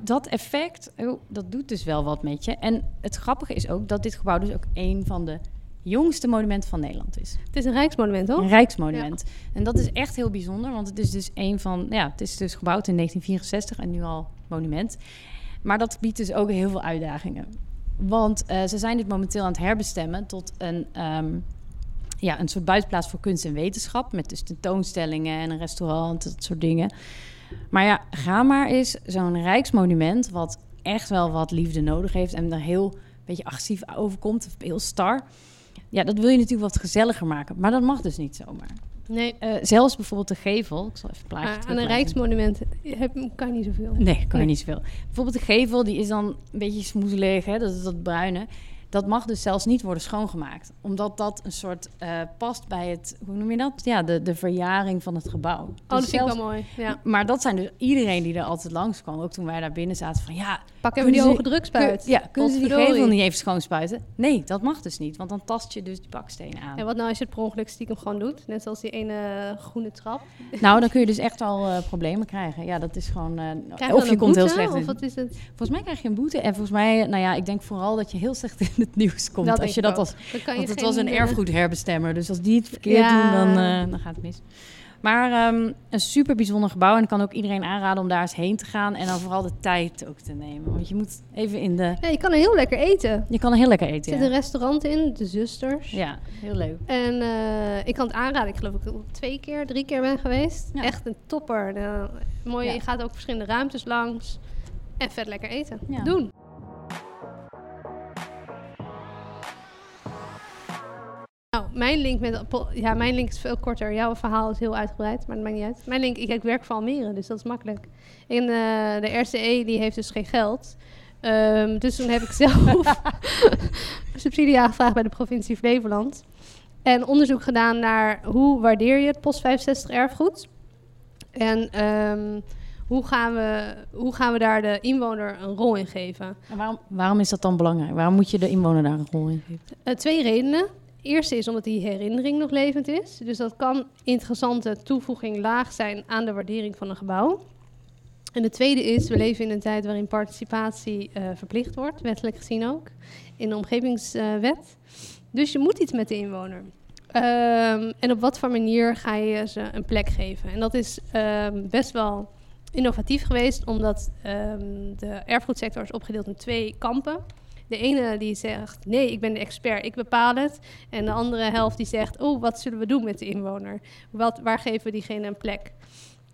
dat effect, dat doet dus wel wat met je. En het grappige is ook dat dit gebouw dus ook een van de... jongste monument van Nederland is. Het is een rijksmonument, hoor. Een rijksmonument. Ja. En dat is echt heel bijzonder, want het is dus het is dus gebouwd in 1964 en nu al monument. Maar dat biedt dus ook heel veel uitdagingen. Want ze zijn dit momenteel aan het herbestemmen tot een soort buitenplaats voor kunst en wetenschap, met dus tentoonstellingen en een restaurant, dat soort dingen. Maar ga maar eens zo'n rijksmonument, wat echt wel wat liefde nodig heeft en er heel beetje agressief overkomt, heel star. Ja, dat wil je natuurlijk wat gezelliger maken. Maar dat mag dus niet zomaar. Nee. Zelfs bijvoorbeeld de gevel. Ik zal even plaatje aan een rijksmonument kan je niet zoveel. Nee, kan je niet zoveel. Bijvoorbeeld de gevel, die is dan een beetje smoezelig. Hè? Dat is dat bruine. Dat mag dus zelfs niet worden schoongemaakt. Omdat dat een soort past bij het... Hoe noem je dat? Ja, de verjaring van het gebouw. Dus dat vind ik wel mooi. Ja. Maar dat zijn dus iedereen die er altijd langs kwam. Ook toen wij daar binnen zaten van... Pakken we die hoge drukspuit? Kunnen ze die gevel niet even schoonspuiten? Nee, dat mag dus niet. Want dan tast je dus die bakstenen aan. En wat nou als je het per ongeluk stiekem gewoon doet? Net zoals die ene groene trap. Nou, dan kun je dus echt al problemen krijgen. Ja, dat is gewoon... of je komt heel slecht in. Wat is het? Volgens mij krijg je een boete. En volgens mij, ik denk vooral dat je heel slecht in het nieuws komt. Dat als je dat als, dan kan je want het was een erfgoedherbestemmer. Dus als die het verkeerd doen, dan gaat het mis. Maar een super bijzonder gebouw. En ik kan ook iedereen aanraden om daar eens heen te gaan. En dan vooral de tijd ook te nemen. Want je moet even in de... Ja, je kan er heel lekker eten. Er zit een restaurant in, de Zusters. Ja, heel leuk. En ik kan het aanraden. Ik geloof ik 3 keer ben geweest. Ja. Echt een topper. Nou, mooi, je gaat ook verschillende ruimtes langs. En vet lekker eten. Ja. Doen. Mijn link met... mijn link is veel korter. Jouw verhaal is heel uitgebreid, maar dat maakt niet uit. Mijn link... Ik werk voor Almere, dus dat is makkelijk. En de RCE, die heeft dus geen geld. Dus toen heb ik zelf subsidie aangevraagd bij de provincie Flevoland. En onderzoek gedaan naar hoe waardeer je het post 65 erfgoed. En hoe gaan we daar de inwoner een rol in geven. En waarom is dat dan belangrijk? Waarom moet je de inwoner daar een rol in geven? 2 redenen. De eerste is omdat die herinnering nog levend is. Dus dat kan interessante toevoeging laag zijn aan de waardering van een gebouw. En de tweede is, we leven in een tijd waarin participatie verplicht wordt, wettelijk gezien ook, in de omgevingswet. Dus je moet iets met de inwoner. En op wat voor manier ga je ze een plek geven? En dat is best wel innovatief geweest, omdat de erfgoedsector is opgedeeld in twee kampen. De ene die zegt, nee, ik ben de expert, ik bepaal het. En de andere helft die zegt, oh, wat zullen we doen met de inwoner? Waar geven we diegene een plek?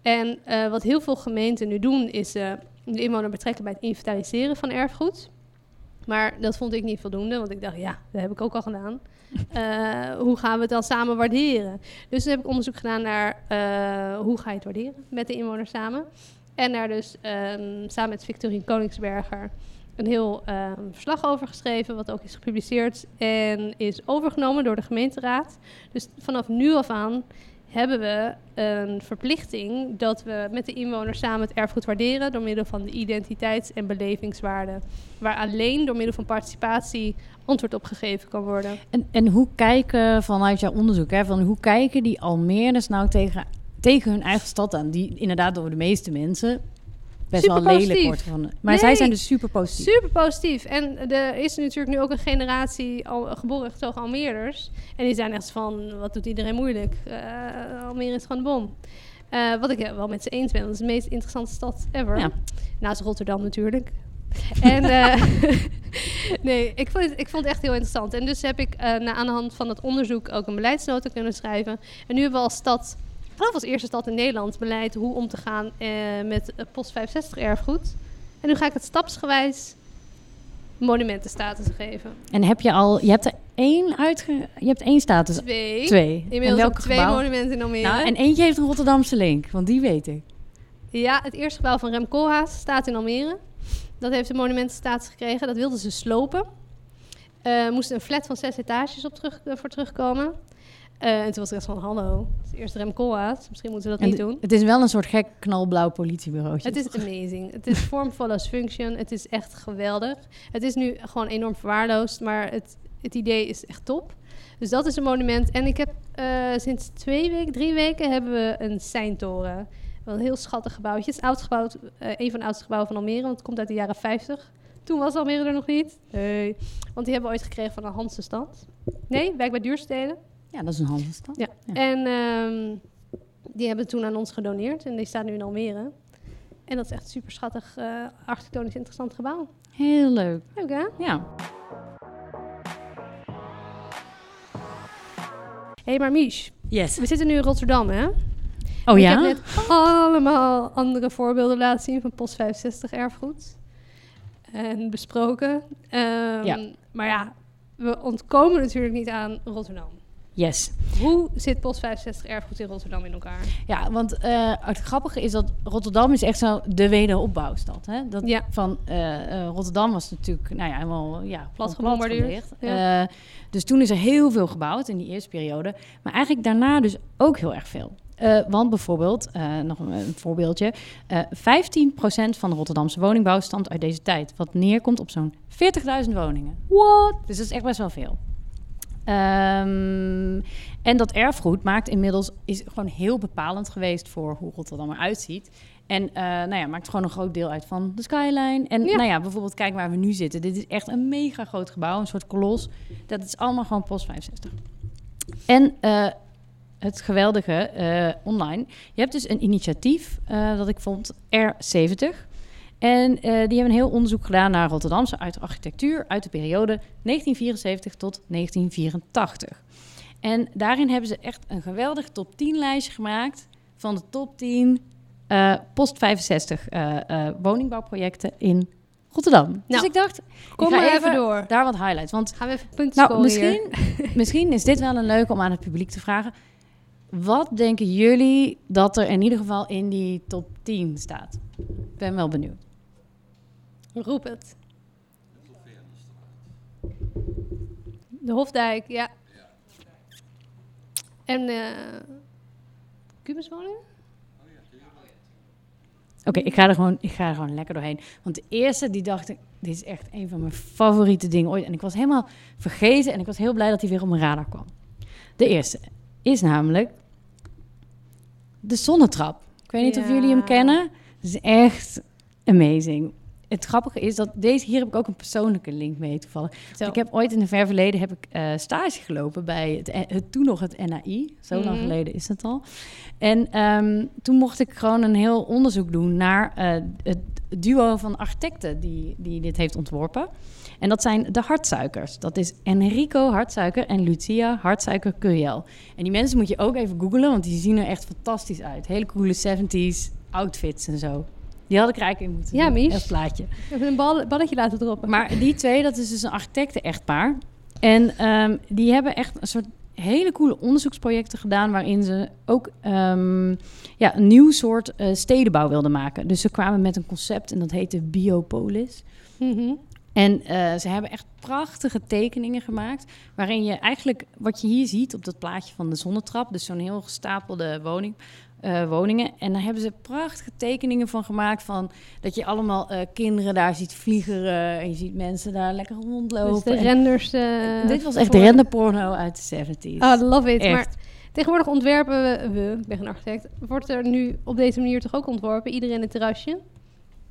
En wat heel veel gemeenten nu doen, is de inwoner betrekken bij het inventariseren van erfgoed. Maar dat vond ik niet voldoende, want ik dacht, ja, dat heb ik ook al gedaan. Hoe gaan we het dan samen waarderen? Dus toen heb ik onderzoek gedaan naar hoe ga je het waarderen met de inwoner samen. En daar dus samen met Victorine Koningsberger een heel verslag over geschreven, wat ook is gepubliceerd en is overgenomen door de gemeenteraad. Dus vanaf nu af aan hebben we een verplichting dat we met de inwoners samen het erfgoed waarderen door middel van de identiteits- en belevingswaarden, waar alleen door middel van participatie antwoord op gegeven kan worden. En hoe kijken vanuit jouw onderzoek, hè, van hoe kijken die Almeerders nou tegen hun eigen stad aan, die inderdaad door de meeste mensen best super wel lelijk wordt gevonden. Maar nee, zij zijn dus super positief. Super positief. En er is natuurlijk nu ook een generatie geboren getogen Almeerders. En die zijn echt van, wat doet iedereen moeilijk? Almere is gewoon de bom. Wat ik wel met ze eens ben. Dat is de meest interessante stad ever. Ja. Naast Rotterdam natuurlijk. En nee, ik vond het echt heel interessant. En dus heb ik aan de hand van dat onderzoek ook een beleidsnota kunnen schrijven. En nu hebben we als stad, ik geloof als eerste stad in Nederland, beleid hoe om te gaan met post 65 erfgoed. En nu ga ik het stapsgewijs monumentenstatus geven. En heb je al, je hebt één status? Twee. Inmiddels ook twee monumenten in Almere. Nou, en eentje heeft een Rotterdamse link, want die weet ik. Ja, het eerste gebouw van Rem Koolhaas staat in Almere. Dat heeft de monumentenstatus gekregen. Dat wilden ze slopen. Moest een flat van 6 etages voor terugkomen. En toen was ik echt van, hallo, het is eerst Rem Koolhaas, misschien moeten we dat niet doen. Het is wel een soort gek knalblauw politiebureautje. Het is amazing. Het is form follows function. Het is echt geweldig. Het is nu gewoon enorm verwaarloosd, maar het idee is echt top. Dus dat is een monument. En ik heb sinds 3 weken hebben we een seintoren. Wel een heel schattig gebouwtje. Het is oud gebouw, een van de oudste gebouwen van Almere, want het komt uit de jaren 50. Toen was Almere er nog niet. Nee. Want die hebben we ooit gekregen van een Hanse stand. Nee, wijk bij Duursteden. Ja, dat is een handelsstand. Ja. Ja. En die hebben toen aan ons gedoneerd. En die staat nu in Almere. En dat is echt een super schattig, architectonisch interessant gebouw. Heel leuk. Leuk, hè? Ja. Hé, maar Mich. Yes. We zitten nu in Rotterdam, hè? Oh ja? Ik heb net allemaal andere voorbeelden laten zien van post 65 erfgoed. En besproken. Ja. Maar ja, we ontkomen natuurlijk niet aan Rotterdam. Yes. Hoe zit post 65 erfgoed in Rotterdam in elkaar? Ja, want het grappige is dat Rotterdam is echt zo de wederopbouwstad. Hè? Dat ja. Van Rotterdam was natuurlijk, nou ja, helemaal ja, platgebombardeerd. Ja. Dus toen is er heel veel gebouwd in die eerste periode. Maar eigenlijk daarna dus ook heel erg veel. Want bijvoorbeeld, nog een voorbeeldje, 15% van de Rotterdamse woningbouw stamt uit deze tijd. Wat neerkomt op zo'n 40.000 woningen. What? Dus dat is echt best wel veel. En dat erfgoed maakt inmiddels is gewoon heel bepalend geweest voor hoe Rotterdam eruit ziet. En nou ja, maakt gewoon een groot deel uit van de skyline. En ja. Nou ja, bijvoorbeeld kijk waar we nu zitten. Dit is echt een mega groot gebouw, een soort kolos. Dat is allemaal gewoon post 65. En het geweldige online. Je hebt dus een initiatief dat ik vond, R70. En die hebben een heel onderzoek gedaan naar Rotterdamse architectuur uit de periode 1974 tot 1984. En daarin hebben ze echt een geweldig top 10 lijstje gemaakt van de top 10 post 65 woningbouwprojecten in Rotterdam. Nou, dus ik dacht, kom maar even door. Daar wat highlights. Want gaan we even punten scoren misschien is dit wel een leuke om aan het publiek te vragen. Wat denken jullie dat er in ieder geval in die top 10 staat? Ik ben wel benieuwd. Roep het. De Hofdijk, ja. En kubuswoningen? Oké, ik ga er gewoon lekker doorheen. Want de eerste die dacht ik, dit is echt een van mijn favoriete dingen ooit. En ik was helemaal vergeten en ik was heel blij dat hij weer op mijn radar kwam. De eerste is namelijk de Zonnetrap. Ik weet niet of jullie hem kennen. Het is echt amazing. Het grappige is dat deze, hier heb ik ook een persoonlijke link mee toevallig. Ik heb ooit in het ver verleden stage gelopen bij het NAI. Zo lang geleden is het al. En toen mocht ik gewoon een heel onderzoek doen naar het duo van architecten die dit heeft ontworpen. En dat zijn de Hartsuikers. Dat is Enrico Hartsuiker en Lucia Hartsuiker-Curiel. En die mensen moet je ook even googlen, want die zien er echt fantastisch uit. Hele coole 70s outfits en zo. Die had ik er eigenlijk in moeten doen. Mies. Een plaatje. Even een balletje laten droppen. Maar die twee, dat is dus een architecten-echtpaar. En die hebben echt een soort hele coole onderzoeksprojecten gedaan, waarin ze ook een nieuw soort stedenbouw wilden maken. Dus ze kwamen met een concept en dat heette Biopolis. Mm-hmm. En ze hebben echt prachtige tekeningen gemaakt, waarin je eigenlijk, wat je hier ziet op dat plaatje van de Zonnetrap, dus zo'n heel gestapelde woningen. En daar hebben ze prachtige tekeningen van gemaakt, van dat je allemaal kinderen daar ziet vliegeren en je ziet mensen daar lekker rondlopen. Dus de renders. Dit was echt de renderporno uit de 70's. Oh, love it. Echt. Maar tegenwoordig ontwerpen we, ik ben geen architect, wordt er nu op deze manier toch ook ontworpen? Iedereen een terrasje?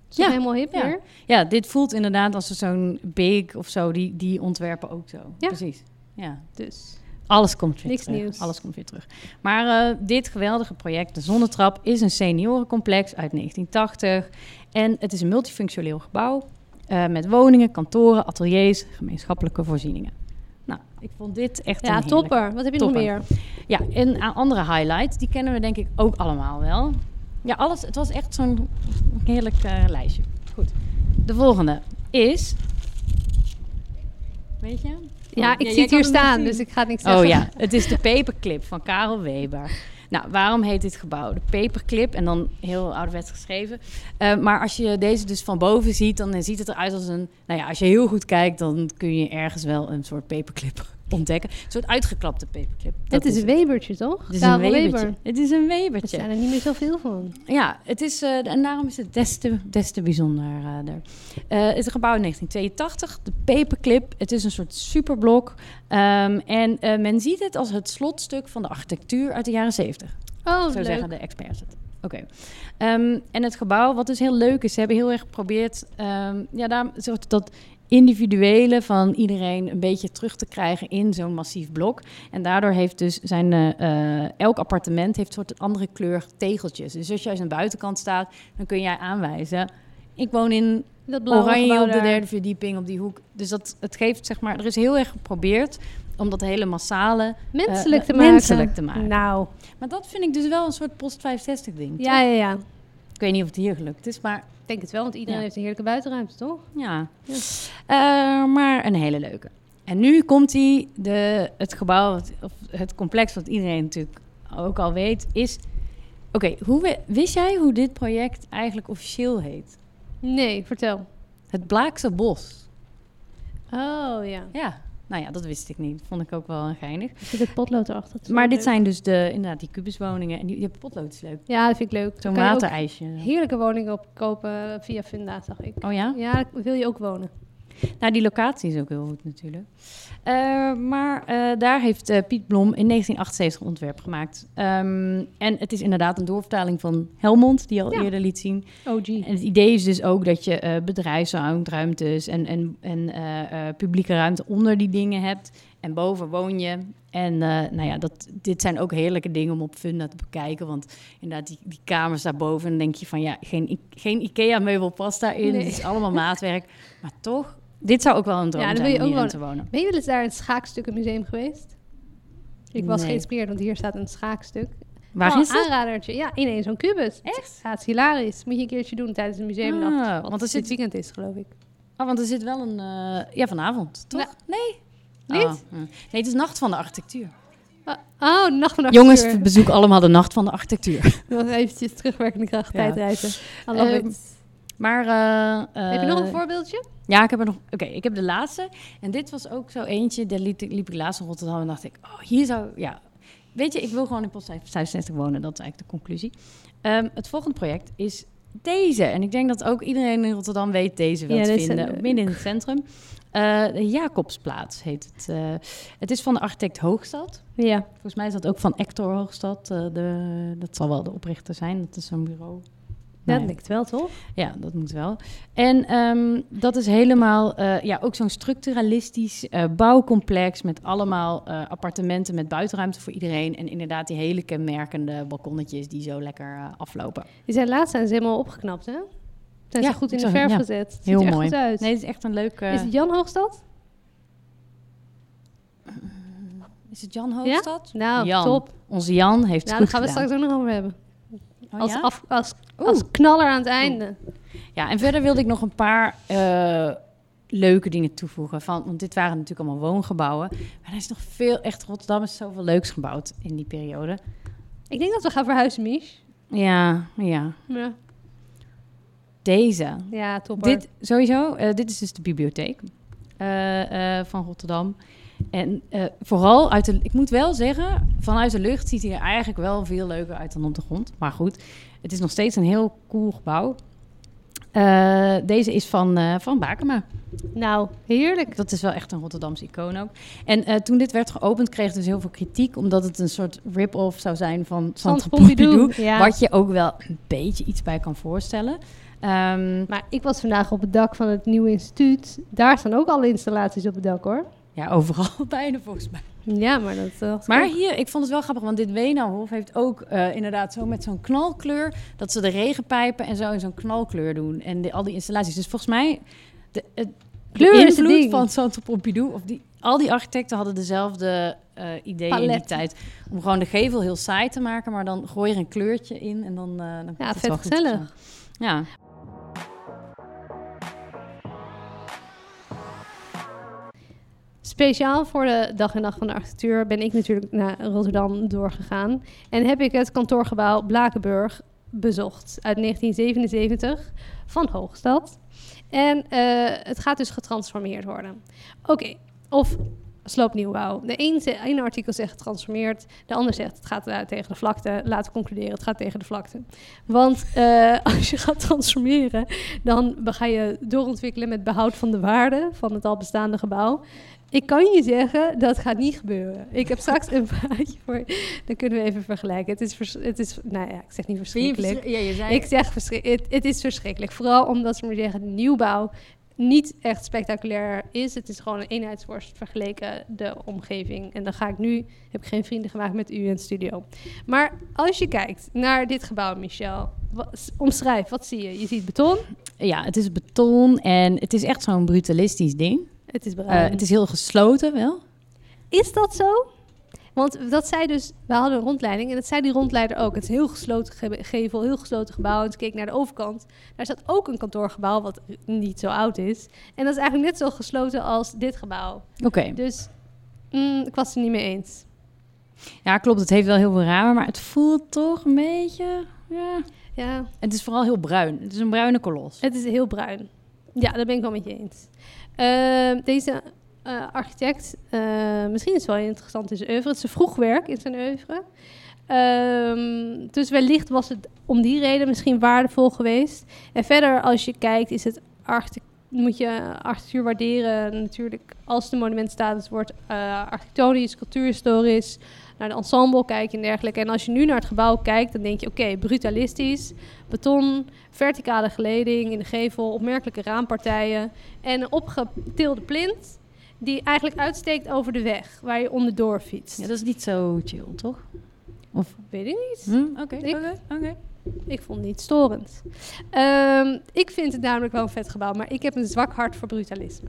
Ja, helemaal hip weer. Ja, dit voelt inderdaad als zo'n beek of zo, die ontwerpen ook zo. Ja. Precies. Ja, dus alles komt weer terug. Niks nieuws. Alles komt weer terug. Maar dit geweldige project, de Zonnetrap, is een seniorencomplex uit 1980. En het is een multifunctioneel gebouw met woningen, kantoren, ateliers, gemeenschappelijke voorzieningen. Nou, ik vond dit echt een topper. Wat heb je nog meer? Ja, en andere highlights, die kennen we denk ik ook allemaal wel. Ja, alles. Het was echt zo'n heerlijk lijstje. Goed. De volgende is... Weet je? Ja, ik zie het hier staan, dus ik ga niks zeggen. Oh ja, het is de Paperclip van Karel Weber. Nou, waarom heet dit gebouw de Paperclip? En dan heel ouderwets geschreven. Maar als je deze dus van boven ziet, dan ziet het eruit als een... Nou ja, als je heel goed kijkt, dan kun je ergens wel een soort paperclip ontdekken. Een soort uitgeklapte paperclip. Het is een Webertje, toch? Het is een Webertje. Het is een Webertje. Er zijn er niet meer zoveel van. Ja, het is, en daarom is het des te bijzonderder. Het is een gebouw in 1982. De Paperclip. Het is een soort superblok. En men ziet het als het slotstuk van de architectuur uit de jaren 70. Oh, zo leuk. Zeggen de experts het. Oké. En het gebouw, wat dus heel leuk is, ze hebben heel erg geprobeerd daar soort dat individuele van iedereen een beetje terug te krijgen in zo'n massief blok. En daardoor heeft dus elk appartement heeft een soort andere kleur tegeltjes. Dus als jij aan de buitenkant staat, dan kun jij aanwijzen, ik woon in dat oranje op de derde verdieping op die hoek. Dus het geeft, zeg maar, er is heel erg geprobeerd om dat hele massale menselijk te maken. Nou. Maar dat vind ik dus wel een soort post-65 ding. Ja. Ik weet niet of het hier gelukt is, maar... Ik denk het wel, want iedereen heeft een heerlijke buitenruimte, toch? Ja. Yes. Maar een hele leuke. En nu komt het gebouw, of het complex wat iedereen natuurlijk ook al weet, is... Oké, wist jij hoe dit project eigenlijk officieel heet? Nee, vertel. Het Blaakse Bos. Oh, ja. Ja. Nou ja, dat wist ik niet. Vond ik ook wel geinig. Er zit het potlood erachter. Maar dit zijn dus inderdaad die kubuswoningen. En die potlood is leuk. Ja, dat vind ik leuk. Zo'n waterijsje. Heerlijke woningen opkopen via Funda, zag ik. Oh ja? Ja, daar wil je ook wonen. Nou, die locatie is ook heel goed natuurlijk. Maar daar heeft Piet Blom in 1978 een ontwerp gemaakt. En het is inderdaad een doorvertaling van Helmond, die je al eerder liet zien. OG. En het idee is dus ook dat je bedrijfsruimtes en publieke ruimte onder die dingen hebt. En boven woon je. En dit zijn ook heerlijke dingen om op Funda te bekijken. Want inderdaad, die kamers daarboven, dan denk je van geen IKEA-meubel past daarin. Nee. Het is allemaal maatwerk. Maar toch, dit zou ook wel een droom zijn om hierin te wonen. Ben je wel eens daar in het Schaakstukken-museum geweest? Ik was geïnspireerd, want hier staat een schaakstuk. Waar is het? Een aanradertje. Ja, ineens zo'n kubus. Echt? Ja, het is hilarisch. Moet je een keertje doen tijdens een museumnacht. Want er zit dit weekend is, geloof ik. Oh, want er zit wel een... vanavond, toch? Ja. Nee. Niet? Oh. Nee, het is Nacht van de Architectuur. Oh, Nacht van de Architectuur. Jongens, bezoek allemaal de Nacht van de Architectuur. Nog eventjes terugwerkende kracht, tijdreizen. Heb je nog een voorbeeldje? Ja, ik heb er nog... Oké, ik heb de laatste. En dit was ook zo eentje. Daar liep ik laatst in Rotterdam en dacht ik... Oh, hier zou... Ja, weet je, ik wil gewoon in post 65 wonen. Dat is eigenlijk de conclusie. Het volgende project is deze. En ik denk dat ook iedereen in Rotterdam weet deze wilt vinden. Midden in het centrum. De Jacobsplaats heet het. Het is van de architect Hoogstad. Ja. Volgens mij is dat ook van Hector Hoogstad. Dat zal wel de oprichter zijn. Dat is zo'n bureau. Dat lukt wel, toch? Ja, dat moet wel. En dat is helemaal ook zo'n structuralistisch bouwcomplex met allemaal appartementen met buitenruimte voor iedereen. En inderdaad die hele kenmerkende balkonnetjes die zo lekker aflopen. Die zijn laatst zijn ze helemaal opgeknapt, hè? Zijn ze goed in de verf gezet. Het heel ziet er mooi echt goed uit. Nee, het is echt een leuk... Is het Jan Hoogstad? Is het Jan Hoogstad? Ja? Nou, Jan. Top. Onze Jan heeft het goed gedaan. Daar gaan we straks ook nog over hebben. Oh, als knaller aan het einde. Ja, en verder wilde ik nog een paar leuke dingen toevoegen. Want dit waren natuurlijk allemaal woongebouwen. Maar er is nog veel, echt Rotterdam is zoveel leuks gebouwd in die periode. Ik denk dat we gaan verhuizen, Mich. Ja. Deze. Ja, topper. Dit sowieso. Dit is dus de bibliotheek van Rotterdam. En vooral uit de... Ik moet wel zeggen, vanuit de lucht ziet hij er eigenlijk wel veel leuker uit dan op de grond. Maar goed, het is nog steeds een heel cool gebouw. Deze is van Bakema. Nou, heerlijk. Dat is wel echt een Rotterdamse icoon ook. En toen dit werd geopend, kreeg dus heel veel kritiek, omdat het een soort rip-off zou zijn van Pompidou. Ja. Wat je ook wel een beetje iets bij kan voorstellen. Maar ik was vandaag op het dak van het nieuwe instituut. Daar staan ook alle installaties op het dak, hoor. Ja, overal bijna volgens mij. Ja, maar dat... Maar hier, ik vond het wel grappig, want dit Weenaarhof heeft ook inderdaad zo met zo'n knalkleur, dat ze de regenpijpen en zo in zo'n knalkleur doen. En al die installaties. Dus volgens mij, de invloed van Centre Pompidou, of al die architecten hadden dezelfde ideeën Palet. In die tijd. Om gewoon de gevel heel saai te maken, maar dan gooi je er een kleurtje in en dan ja, vet gezellig. Ja. Speciaal voor de dag en nacht van de architectuur ben ik natuurlijk naar Rotterdam doorgegaan. En heb ik het kantoorgebouw Blakenburg bezocht uit 1977 van Hoogstad. En het gaat dus getransformeerd worden. Oké, of sloopnieuwbouw. De ene artikel zegt getransformeerd, de ander zegt het gaat tegen de vlakte. Laten we concluderen, het gaat tegen de vlakte. Want als je gaat transformeren, dan ga je doorontwikkelen met behoud van de waarde van het al bestaande gebouw. Ik kan je zeggen, dat gaat niet gebeuren. Ik heb straks een plaatje voor je. Dan kunnen we even vergelijken. Het is nou ja, ik zeg niet verschrikkelijk. Het is verschrikkelijk. Vooral omdat ze maar zeggen, nieuwbouw niet echt spectaculair is. Het is gewoon een eenheidsworst vergeleken de omgeving. En dan ga ik nu, heb ik geen vrienden gemaakt met u in het studio. Maar als je kijkt naar dit gebouw, Michelle, omschrijf, wat zie je? Je ziet beton. Ja, het is beton en het is echt zo'n brutalistisch ding. Het is bruin. Het is heel gesloten wel. Is dat zo? Want dat zei dus, we hadden een rondleiding en dat zei die rondleider ook. Het is een heel gesloten gevel, heel gesloten gebouw. En toen keek ik naar de overkant. Daar zat ook een kantoorgebouw wat niet zo oud is. En dat is eigenlijk net zo gesloten als dit gebouw. Oké. Dus ik was het er niet mee eens. Ja, klopt. Het heeft wel heel veel ramen, maar het voelt toch een beetje... Ja. Het is vooral heel bruin. Het is een bruine kolos. Het is heel bruin. Ja, daar ben ik wel met je eens. Deze architect, misschien is het wel interessant in zijn oeuvre. Het is een vroeg werk in zijn oeuvre. Dus wellicht was het om die reden misschien waardevol geweest. En verder, als je kijkt, is het moet je architectuur waarderen. Natuurlijk, als de monumentstatus wordt architectonisch, cultuurhistorisch, naar de ensemble kijken en dergelijke. En als je nu naar het gebouw kijkt, dan denk je, oké, brutalistisch, beton, verticale geleding in de gevel, opmerkelijke raampartijen en een opgetilde plint die eigenlijk uitsteekt over de weg waar je onderdoor fietst. Ja, dat is niet zo chill, toch? Of weet ik niet. Oké. Ik vond het niet storend. Ik vind het namelijk wel een vet gebouw, maar ik heb een zwak hart voor brutalisme.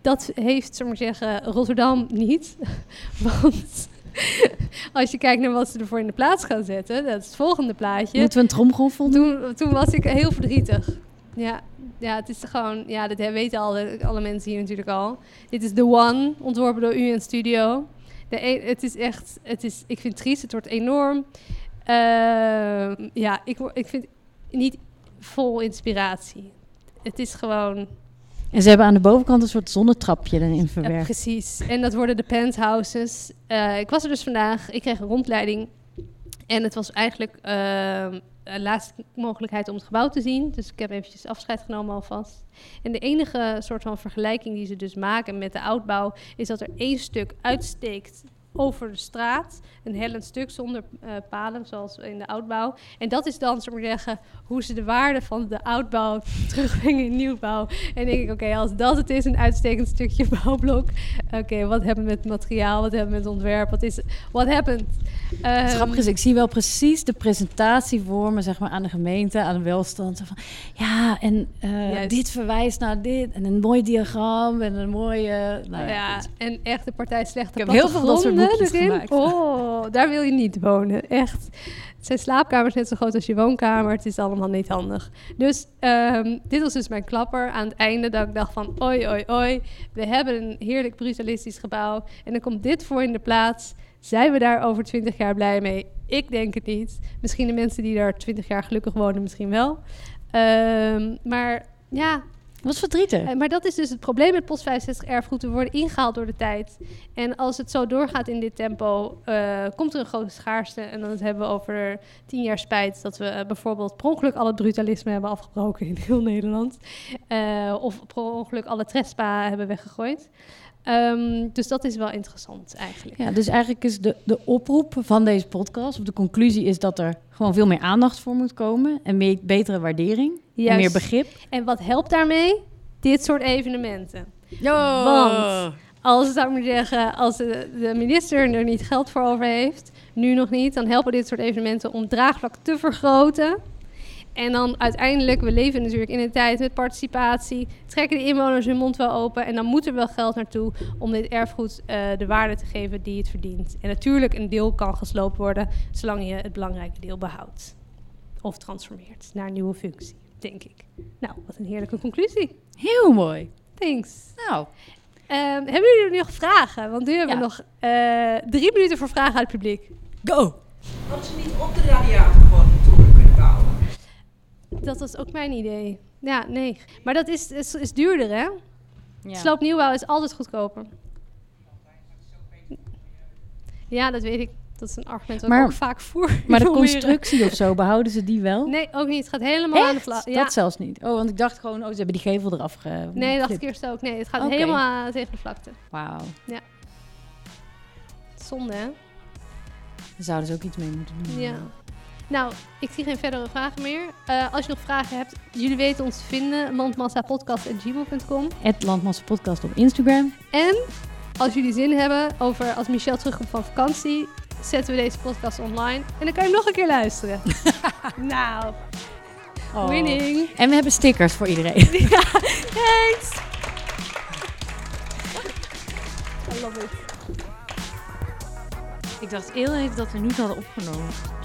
Dat heeft, zullen we zeggen, Rotterdam niet. Want als je kijkt naar wat ze ervoor in de plaats gaan zetten, dat is het volgende plaatje. Moeten we een tromgeroffel doen? Toen was ik heel verdrietig. Ja, het is gewoon, ja, dat weten alle mensen hier natuurlijk al. Dit is The One, ontworpen door UN Studio. Het is echt, ik vind het triest, het wordt enorm. Ik vind het niet vol inspiratie. Het is gewoon... En ze hebben aan de bovenkant een soort zonnetrapje erin verwerkt. Ja, precies. En dat worden de penthouses. Ik was er dus vandaag. Ik kreeg een rondleiding. En het was eigenlijk de laatste mogelijkheid om het gebouw te zien. Dus ik heb eventjes afscheid genomen alvast. En de enige soort van vergelijking die ze dus maken met de oudbouw... is dat er één stuk uitsteekt over de straat. Een hellend stuk zonder palen, zoals in de oudbouw. En dat is dan, zullen we zeggen, hoe ze de waarde van de oudbouw terugbrengen in nieuwbouw. En denk ik, oké, als dat het is, een uitstekend stukje bouwblok. Oké, wat hebben we met materiaal, wat hebben we met ontwerp, wat is, what happened? Grappig is, ik zie wel precies de presentatie voor me, zeg maar, aan de gemeente, aan de welstand. Van, ja, en dit verwijst naar dit. En een mooi diagram en een mooie... en echt de partij slechte plattegronden erin. Oh, daar wil je niet wonen, echt. Het zijn slaapkamers net zo groot als je woonkamer. Het is allemaal niet handig. Dus dit was dus mijn klapper aan het einde. Dat ik dacht van, oi, oi, oi. We hebben een heerlijk brutalistisch gebouw. En dan komt dit voor in de plaats. Zijn we daar over 20 jaar blij mee? Ik denk het niet. Misschien de mensen die daar 20 jaar gelukkig wonen misschien wel. Maar ja... Wat verdrietig. Maar dat is dus het probleem met post 65 erfgoed. We worden ingehaald door de tijd. En als het zo doorgaat in dit tempo, komt er een grote schaarste. En dan hebben we over 10 jaar spijt dat we bijvoorbeeld per ongeluk al het brutalisme hebben afgebroken in heel Nederland. Of per ongeluk alle trespa hebben weggegooid. Dus dat is wel interessant eigenlijk. Ja, dus eigenlijk is de oproep van deze podcast, of de conclusie is dat er gewoon veel meer aandacht voor moet komen. En meer, betere waardering. Juist. En meer begrip. En wat helpt daarmee? Dit soort evenementen. Yo! Want als, zou ik maar zeggen, als de minister er niet geld voor over heeft, nu nog niet, dan helpen dit soort evenementen om draagvlak te vergroten. En dan uiteindelijk, we leven natuurlijk in een tijd met participatie, trekken de inwoners hun mond wel open en dan moet er wel geld naartoe om dit erfgoed de waarde te geven die het verdient. En natuurlijk, een deel kan gesloopt worden zolang je het belangrijke deel behoudt of transformeert naar een nieuwe functie, denk ik. Nou, wat een heerlijke conclusie. Heel mooi. Thanks. Nou, hebben jullie nog vragen? Want nu hebben we nog 3 minuten voor vragen uit het publiek. Go! Wat ze niet op de radiator gewoon toren kunnen bouwen? Dat was ook mijn idee. Ja, nee. Maar dat is duurder, hè? Ja. Sloopnieuwbouw is altijd goedkoper. Ja, dat weet ik. Dat is een argument wat ik ook vaak voer. Maar de constructie of zo, behouden ze die wel? Nee, ook niet. Het gaat helemaal aan de vlak. Ja. Dat zelfs niet. Oh, want ik dacht gewoon, ze hebben die gevel eraf geflipt. Nee, dat dacht ik eerst ook. Nee, het gaat helemaal tegen de vlakte. Wauw. Ja. Zonde, hè? Daar zouden ze ook iets mee moeten doen. Ja. Nou, ik zie geen verdere vragen meer. Als je nog vragen hebt, jullie weten ons te vinden. landmassapodcast@gmail.com @landmassapodcast op Instagram. En als jullie zin hebben over als Michelle terugkomt van vakantie, zetten we deze podcast online. En dan kan je hem nog een keer luisteren. Nou, winning. En we hebben stickers voor iedereen. Ja, thanks. I love it. Ik dacht eerlijk dat we nu hadden opgenomen.